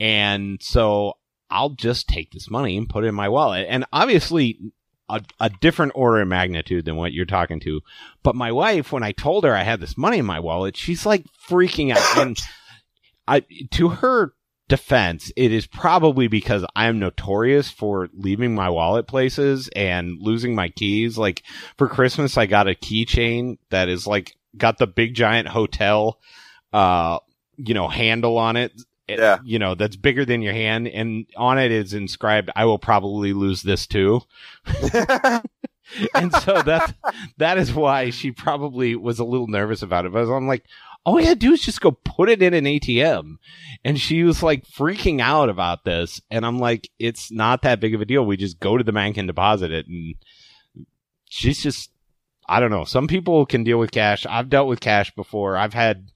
And so I'll just take this money and put it in my wallet. And obviously, A, a different order of magnitude than what you're talking to. But my wife, when I told her I had this money in my wallet, she's like freaking out. And I, to her defense, it is probably because I am notorious for leaving my wallet places and losing my keys. Like for Christmas, I got a keychain that is like got the big giant hotel, uh, you know, handle on it. Yeah. You know, that's bigger than your hand, and on it is inscribed, I will probably lose this too. And so that's, that is why she probably was a little nervous about it. But I'm like, all we had to do is just go put it in an A T M. And she was like freaking out about this. And I'm like, it's not that big of a deal. We just go to the bank and deposit it. And she's just, I don't know. Some people can deal with cash. I've dealt with cash before. I've had,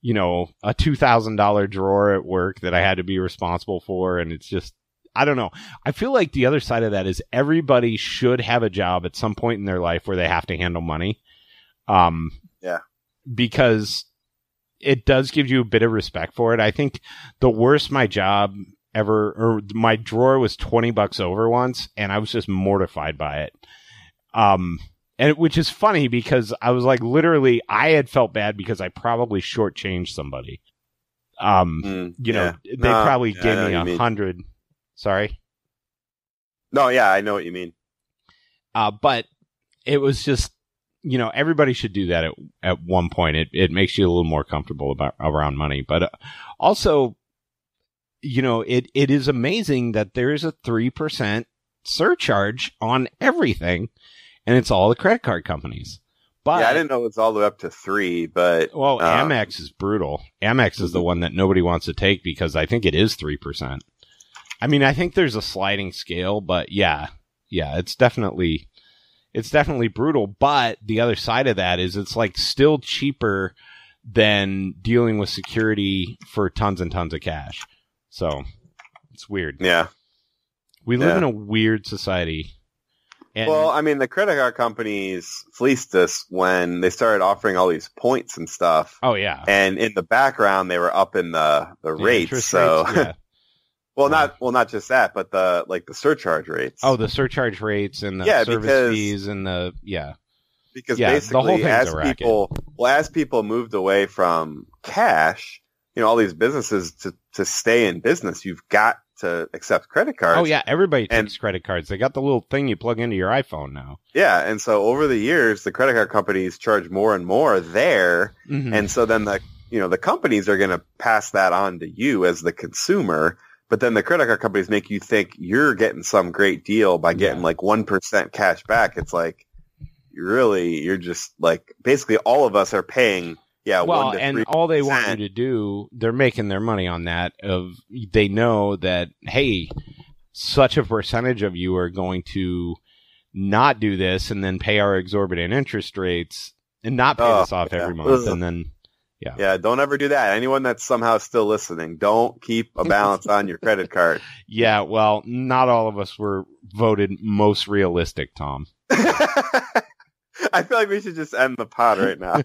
you know, a two thousand dollars drawer at work that I had to be responsible for. And it's just, I don't know. I feel like the other side of that is everybody should have a job at some point in their life where they have to handle money. Um, yeah, because it does give you a bit of respect for it. I think the worst my job ever, or my drawer was twenty bucks over once, and I was just mortified by it. Um, And which is funny, because I was like, literally, I had felt bad because I probably shortchanged somebody. Um, mm, you yeah. know, they no, probably yeah, gave me a hundred. Sorry. No, yeah, I know what you mean. Uh, but it was just, you know, everybody should do that at at one point. It it makes you a little more comfortable about around money, but uh, also, you know, it it is amazing that there is a three percent surcharge on everything. And it's all the credit card companies. But, yeah, I didn't know it's all the way up to three, but... Well, um, Amex is brutal. Amex is the one that nobody wants to take, because I think it is three percent. I mean, I think there's a sliding scale, but yeah. Yeah, it's definitely it's definitely brutal. But the other side of that is it's like still cheaper than dealing with security for tons and tons of cash. So, it's weird. Yeah. We live yeah. in a weird society. And well, I mean, the credit card companies fleeced us when they started offering all these points and stuff. Oh, yeah. And in the background, they were up in the, the, the rates. So, rates, yeah. well, yeah. not well, not just that, but the like the surcharge rates. Oh, the surcharge rates and the yeah, service because, fees and the yeah. Because yeah, basically, the whole as people well, as people moved away from cash, you know, all these businesses to to stay in business, you've got to accept credit cards. Oh, yeah. Everybody takes and, credit cards. They got the little thing you plug into your iPhone now. Yeah. And so over the years, the credit card companies charge more and more there. Mm-hmm. And so then the, you know, the companies are going to pass that on to you as the consumer. But then the credit card companies make you think you're getting some great deal by getting yeah. like one percent cash back. It's like, really, you're just like, basically all of us are paying. Yeah, well, and all they want you to do, they're making their money on that. Of they know that, hey, such a percentage of you are going to not do this and then pay our exorbitant interest rates and not pay oh, this off yeah. every month. And then, yeah. Yeah, don't ever do that. Anyone that's somehow still listening, don't keep a balance on your credit card. Yeah, well, not all of us were voted most realistic, Tom. I feel like we should just end the pod right now.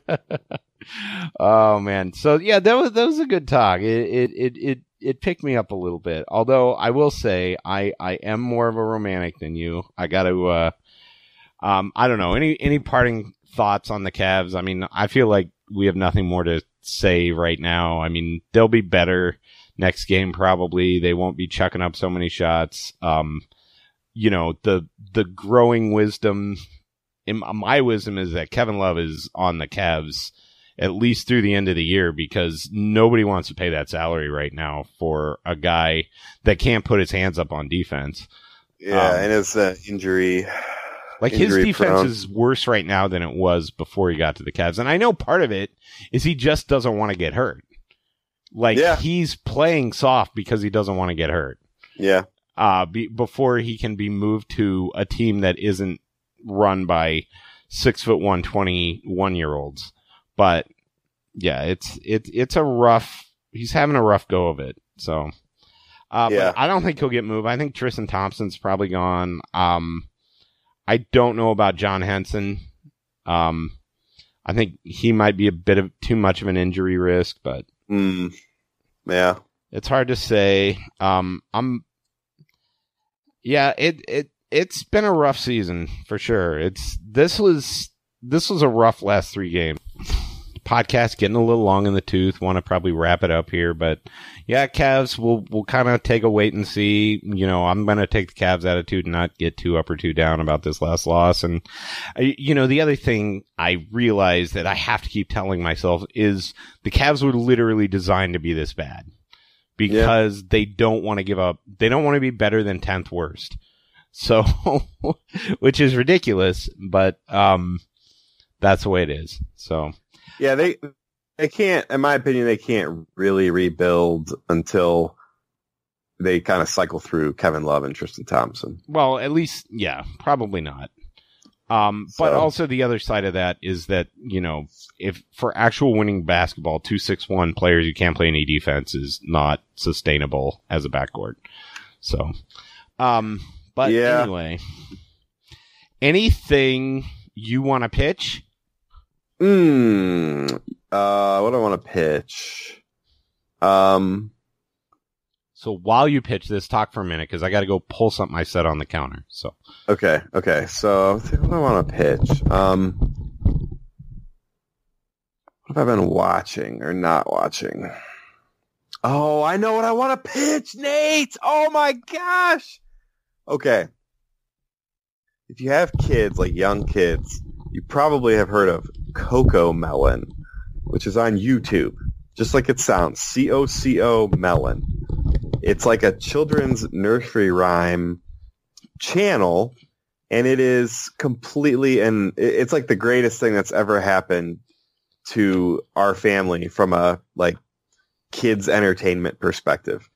Oh man, so yeah, that was that was a good talk. It it it it picked me up a little bit. Although I will say, I, I am more of a romantic than you. I got to, uh, um, I don't know. Any any parting thoughts on the Cavs? I mean, I feel like we have nothing more to say right now. I mean, they'll be better next game probably. They won't be chucking up so many shots. Um, you know, the the growing wisdom. In my wisdom is that Kevin Love is on the Cavs at least through the end of the year, because nobody wants to pay that salary right now for a guy that can't put his hands up on defense. Yeah, um, and it's an injury. Like injury his defense prone. is worse right now than it was before he got to the Cavs. And I know part of it is he just doesn't want to get hurt. Like yeah. he's playing soft because he doesn't want to get hurt. Yeah. Uh, be, before he can be moved to a team that isn't run by six foot one, twenty-one year olds. But yeah, it's, it's, it's a rough, he's having a rough go of it. So, uh, yeah. But I don't think he'll get moved. I think Tristan Thompson's probably gone. Um, I don't know about John Henson. Um, I think he might be a bit of too much of an injury risk, but mm, yeah, it's hard to say. Um, I'm, yeah, it, it, It's been a rough season for sure. It's this was this was a rough last three games. Podcast getting a little long in the tooth. Want to probably wrap it up here, but yeah, Cavs. We'll we'll kind of take a wait and see. You know, I'm going to take the Cavs attitude and not get too up or too down about this last loss. And you know, the other thing I realized that I have to keep telling myself is the Cavs were literally designed to be this bad because yeah. they don't want to give up. They don't want to be better than tenth worst. So, which is ridiculous, but um, that's the way it is. So, yeah, they they can't, in my opinion, they can't really rebuild until they kind of cycle through Kevin Love and Tristan Thompson. Well, at least, yeah, probably not. Um, so. But also the other side of that is that, you know, if for actual winning basketball, two six one players who can't play any defense is not sustainable as a backcourt. So, um. But yeah. Anyway, anything you want to pitch? Mm, uh, what do I want to pitch? Um, so while you pitch this, talk for a minute, because I got to go pull something I set on the counter. So Okay, okay. So what do I want to pitch? Um, what have I been watching or not watching? Oh, I know what I want to pitch, Nate! Oh, my gosh! Okay, if you have kids, like young kids, you probably have heard of CoComelon, which is on YouTube, just like it sounds, C O C O Melon. It's like a children's nursery rhyme channel, and it is completely, and it's like the greatest thing that's ever happened to our family from a, like, kids' entertainment perspective.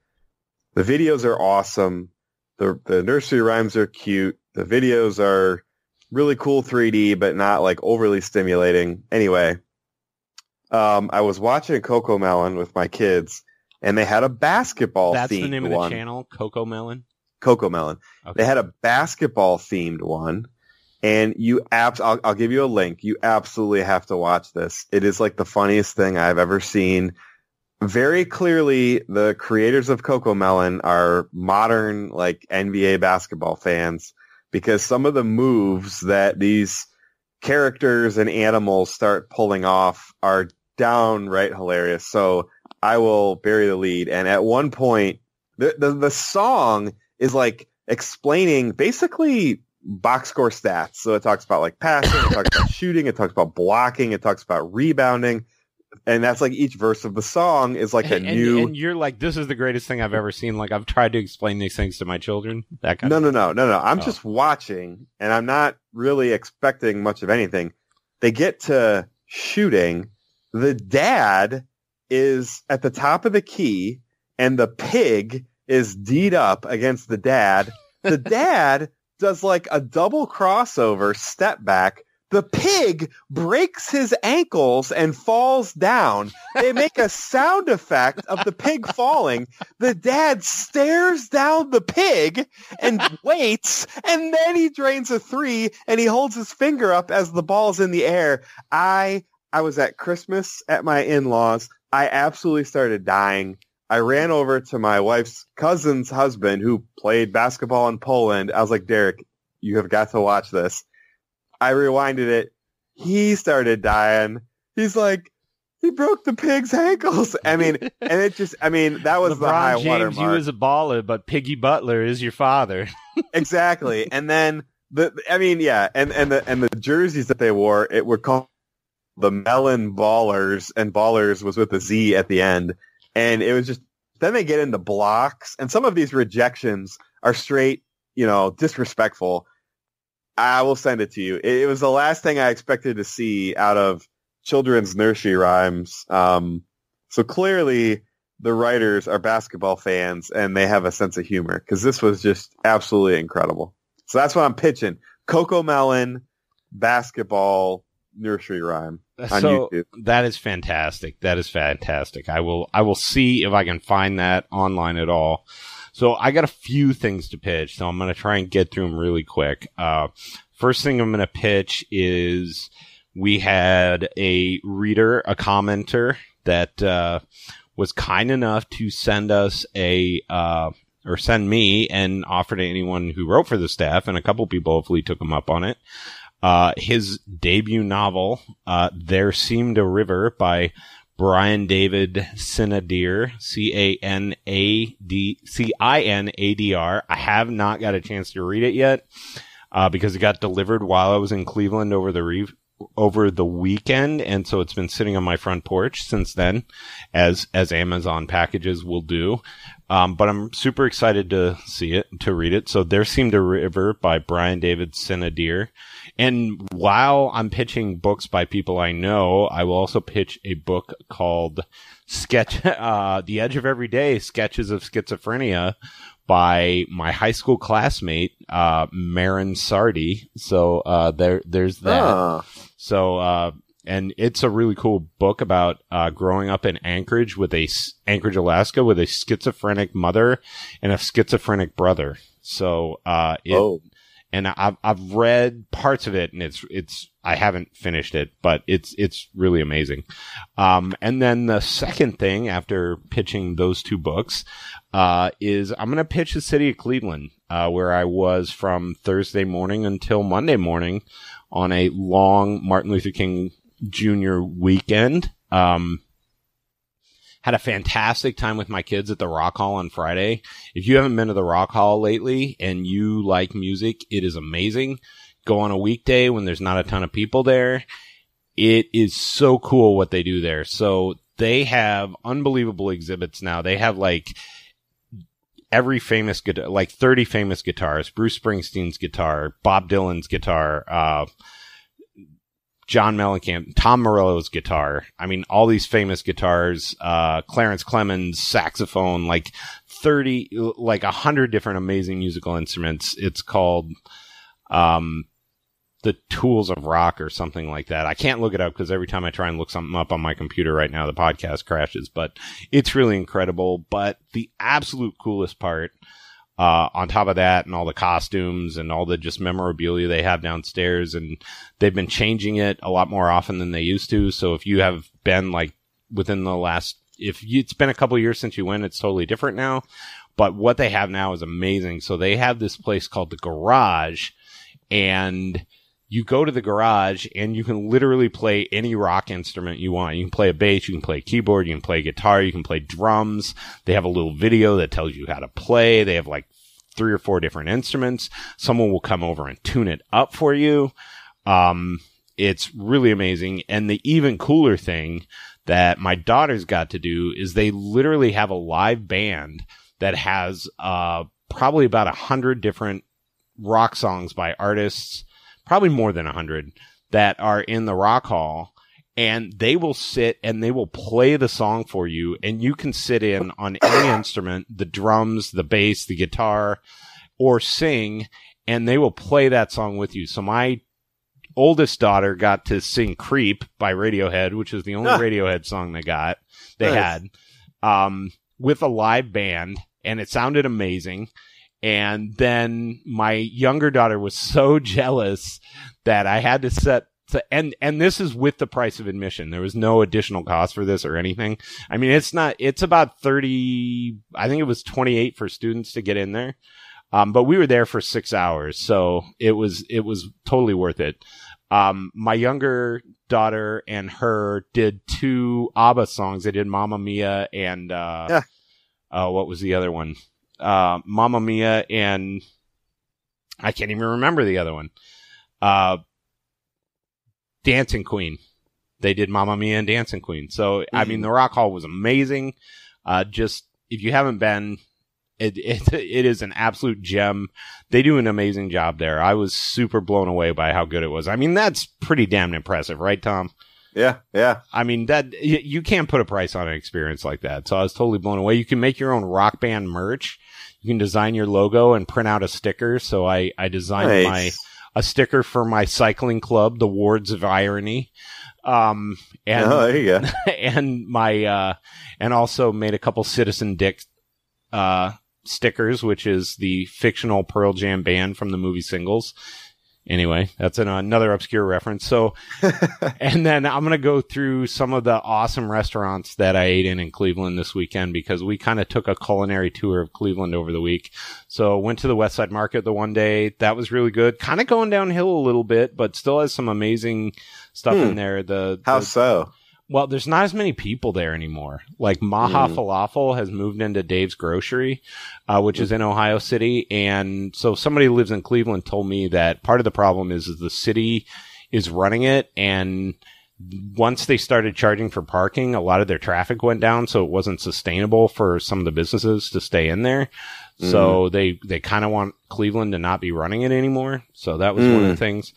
The videos are awesome. The the nursery rhymes are cute. The videos are really cool three D, but not like overly stimulating. Anyway, um, I was watching CoComelon with my kids, and they had a basketball. That's themed the name of the one. channel, CoComelon. CoComelon. Okay. They had a basketball themed one, And you abs- I'll, I'll give you a link. You absolutely have to watch this. It is like the funniest thing I've ever seen. Very clearly, the creators of CoComelon are modern, like, N B A basketball fans, because some of the moves that these characters and animals start pulling off are downright hilarious. So I will bury the lead. And at one point, the the, the song is, like, explaining basically box score stats. So it talks about, like, passing, it talks about shooting, it talks about blocking, it talks about rebounding. And that's like each verse of the song is like a and, new. And you're like, this is the greatest thing I've ever seen. Like, I've tried to explain these things to my children. That kind. No, of no, no, no, no. I'm oh. just watching, and I'm not really expecting much of anything. They get to shooting. The dad is at the top of the key, and the pig is D'd up against the dad. The dad does like a double crossover step back. The pig breaks his ankles and falls down. They make a sound effect of the pig falling. The dad stares down the pig and waits, and then he drains a three, and he holds his finger up as the ball's in the air. I I was at Christmas at my in-laws. I absolutely started dying. I ran over to my wife's cousin's husband, who played basketball in Poland. I was like, Derek, you have got to watch this. I rewinded it. He started dying. He's like, he broke the pig's ankles. I mean, and it just, I mean, that was LeBron the high James, watermark. You as a baller, but Piggy Butler is your father. Exactly. And then the, I mean, yeah. And, and the, and the jerseys that they wore, it were called the Melon Ballers, and Ballers was with a Z at the end. And it was just, then they get into blocks, and some of these rejections are straight, you know, disrespectful. I will send it to you. It was the last thing I expected to see out of children's nursery rhymes. Um, so clearly the writers are basketball fans, and they have a sense of humor, because this was just absolutely incredible. So that's what I'm pitching. CoComelon basketball nursery rhyme on so YouTube. That is fantastic. That is fantastic. I will, I will see if I can find that online at all. So I got a few things to pitch, so I'm going to try and get through them really quick. Uh, first thing I'm going to pitch is we had a reader, a commenter, that uh, was kind enough to send us a uh, or send me and offer to anyone who wrote for the staff, and a couple people hopefully took him up on it. Uh, his debut novel, uh, There Seemed a River, by Brian David Cinadar, C A N A D C I N A D R. I have not got a chance to read it yet uh, because it got delivered while I was in Cleveland over the re- over the weekend, and so it's been sitting on my front porch since then, as as Amazon packages will do. Um, but I'm super excited to see it, to read it. So There Seemed a River by Brian David Cinadar. And while I'm pitching books by people I know, I will also pitch a book called Sketch, uh, The Edge of Every Day, Sketches of Schizophrenia, by my high school classmate, uh, Marin Sardi. So, uh, there, there's that. Uh. So, uh, and it's a really cool book about uh, growing up in Anchorage with a Anchorage, Alaska, with a schizophrenic mother and a schizophrenic brother. So, uh, it, oh. and I've I've read parts of it, and it's it's I haven't finished it, but it's it's really amazing. Um, and then the second thing after pitching those two books uh, is I'm going to pitch the city of Cleveland, uh, where I was from Thursday morning until Monday morning on a long Martin Luther King Junior weekend. Um, had a fantastic time with my kids at the Rock Hall on Friday. If you haven't been to the Rock Hall lately and you like music, it is amazing. Go on a weekday when there's not a ton of people there. It is so cool what they do there. So they have unbelievable exhibits now. They have like every famous guitar, like thirty famous guitars, Bruce Springsteen's guitar, Bob Dylan's guitar, uh, John Mellencamp, Tom Morello's guitar. I mean, all these famous guitars, uh, Clarence Clemons, saxophone, like thirty, like a hundred different amazing musical instruments. It's called, um, The Tools of Rock or something like that. I can't look it up because every time I try and look something up on my computer right now, the podcast crashes, but it's really incredible. But the absolute coolest part, Uh, on top of that, and all the costumes and all the just memorabilia they have downstairs, and they've been changing it a lot more often than they used to. So if you have been like within the last, if you, it's been a couple of years since you went, it's totally different now. But what they have now is amazing. So they have this place called the Garage, and you go to the Garage and you can literally play any rock instrument you want. You can play a bass, you can play a keyboard, you can play guitar, you can play drums. They have a little video that tells you how to play. They have like three or four different instruments. Someone will come over and tune it up for you. Um, it's really amazing. And the even cooler thing that my daughter's got to do is they literally have a live band that has uh, probably about a hundred different rock songs by artists, probably more than a hundred, that are in the Rock Hall, and they will sit and they will play the song for you, and you can sit in on any instrument, the drums, the bass, the guitar, or sing, and they will play that song with you. So my oldest daughter got to sing Creep by Radiohead, which is the only ah. Radiohead song they got, they nice. had, um, with a live band, and it sounded amazing. And then my younger daughter was so jealous that I had to set to, and, and this is with the price of admission. There was no additional cost for this or anything. I mean, it's not, it's about thirty, I think it was twenty-eight for students to get in there. Um, but we were there for six hours. So it was, it was totally worth it. Um, my younger daughter and her did two ABBA songs. They did Mamma Mia and, uh, yeah. uh, what was the other one? Uh, Mamma Mia, and I can't even remember the other one. Uh, Dancing Queen. They did Mamma Mia and Dancing Queen. So, mm-hmm. I mean, the Rock Hall was amazing. Uh, just, if you haven't been, it, it it is an absolute gem. They do an amazing job there. I was super blown away by how good it was. I mean, that's pretty damn impressive, right, Tom? Yeah, yeah. I mean, that you can't put a price on an experience like that. So I was totally blown away. You can make your own rock band merch. You can design your logo and print out a sticker. So I, I designed nice. my a sticker for my cycling club, the Wards of Irony. Um, and oh, there you go. And my uh, and also made a couple Citizen Dick uh, stickers, which is the fictional Pearl Jam band from the movie Singles. Anyway, that's an, another obscure reference. So, and then I'm going to go through some of the awesome restaurants that I ate in in Cleveland this weekend, because we kind of took a culinary tour of Cleveland over the week. So went to the West Side Market the one day. That was really good. Kind of going downhill a little bit, but still has some amazing stuff hmm. in there. The, the How so? Well, there's not as many people there anymore. Like Maha mm. Falafel has moved into Dave's Grocery, uh, which mm. is in Ohio City. And so somebody who lives in Cleveland told me that part of the problem is, is the city is running it. And once they started charging for parking, a lot of their traffic went down. So it wasn't sustainable for some of the businesses to stay in there. Mm. So they, they kind of want Cleveland to not be running it anymore. So that was mm. one of the things.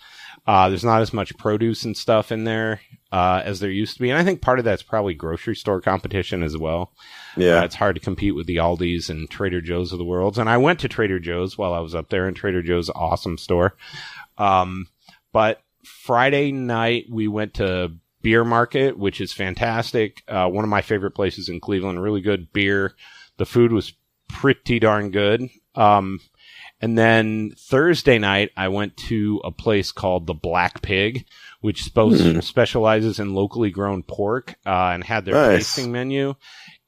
Uh, there's not as much produce and stuff in there uh, as there used to be. And I think part of that's probably grocery store competition as well. Yeah. Uh, it's hard to compete with the Aldis and Trader Joe's of the world. And I went to Trader Joe's while I was up there, and Trader Joe's, awesome store. Um, but Friday night, we went to Beer Market, which is fantastic. Uh, one of my favorite places in Cleveland. Really good beer. The food was pretty darn good. Um And then Thursday night, I went to a place called The Black Pig, which sp- specializes in locally grown pork, uh, and had their nice. tasting menu.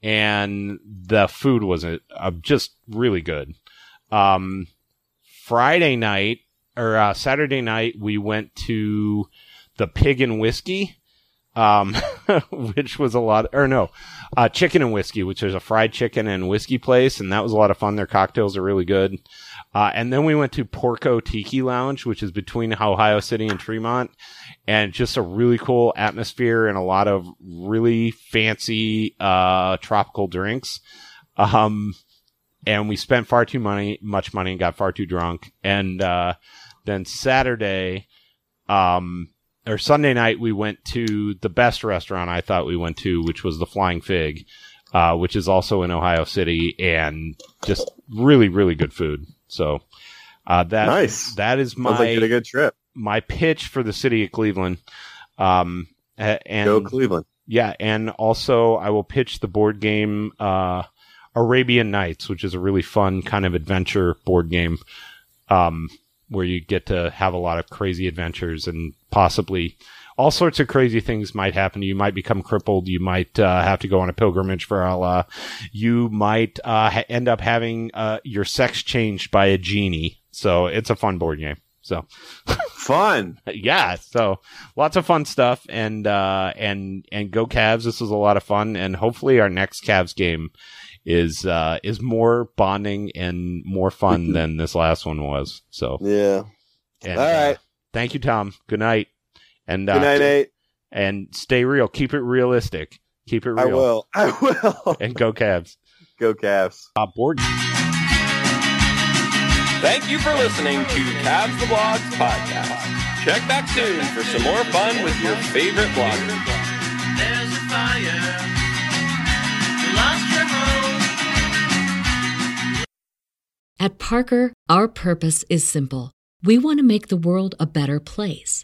And the food was uh, just really good. Um, Friday night, or uh, Saturday night, we went to the Pig and Whiskey, um, which was a lot, or no, uh, Chicken and Whiskey, which is a fried chicken and whiskey place. And that was a lot of fun. Their cocktails are really good. Uh, and then we went to Porco Tiki Lounge, which is between Ohio City and Tremont, and just a really cool atmosphere and a lot of really fancy, uh, tropical drinks. Um, and we spent far too money, much money and got far too drunk. And, uh, then Saturday, um, or Sunday night, we went to the best restaurant I thought we went to, which was the Flying Fig, uh, which is also in Ohio City, and just really, really good food. So, uh, that, nice. that is my, like a good trip. my pitch for the city of Cleveland. Um, and, Go Cleveland. Yeah. And also I will pitch the board game, uh, Arabian Nights, which is a really fun kind of adventure board game, um, where you get to have a lot of crazy adventures and possibly all sorts of crazy things might happen. You might become crippled. You might uh, have to go on a pilgrimage for Allah. You might uh, ha- end up having uh, your sex changed by a genie. So it's a fun board game. So fun. Yeah. So lots of fun stuff. And, uh, and, and go Cavs. This was a lot of fun. And hopefully our next Cavs game is, uh, is more bonding and more fun than this last one was. So, yeah. And, all right. Uh, thank you, Tom. Good night. And, uh, good night, Nate. And stay real. Keep it realistic. Keep it real. I will. I will. And go Cavs. Go Cavs. Uh, board. Thank you for listening to Cabs the Blogs Podcast. Check back soon for some more fun with your favorite blogger. There's a fire. Lost your home. At Parker, our purpose is simple. We want to make the world a better place.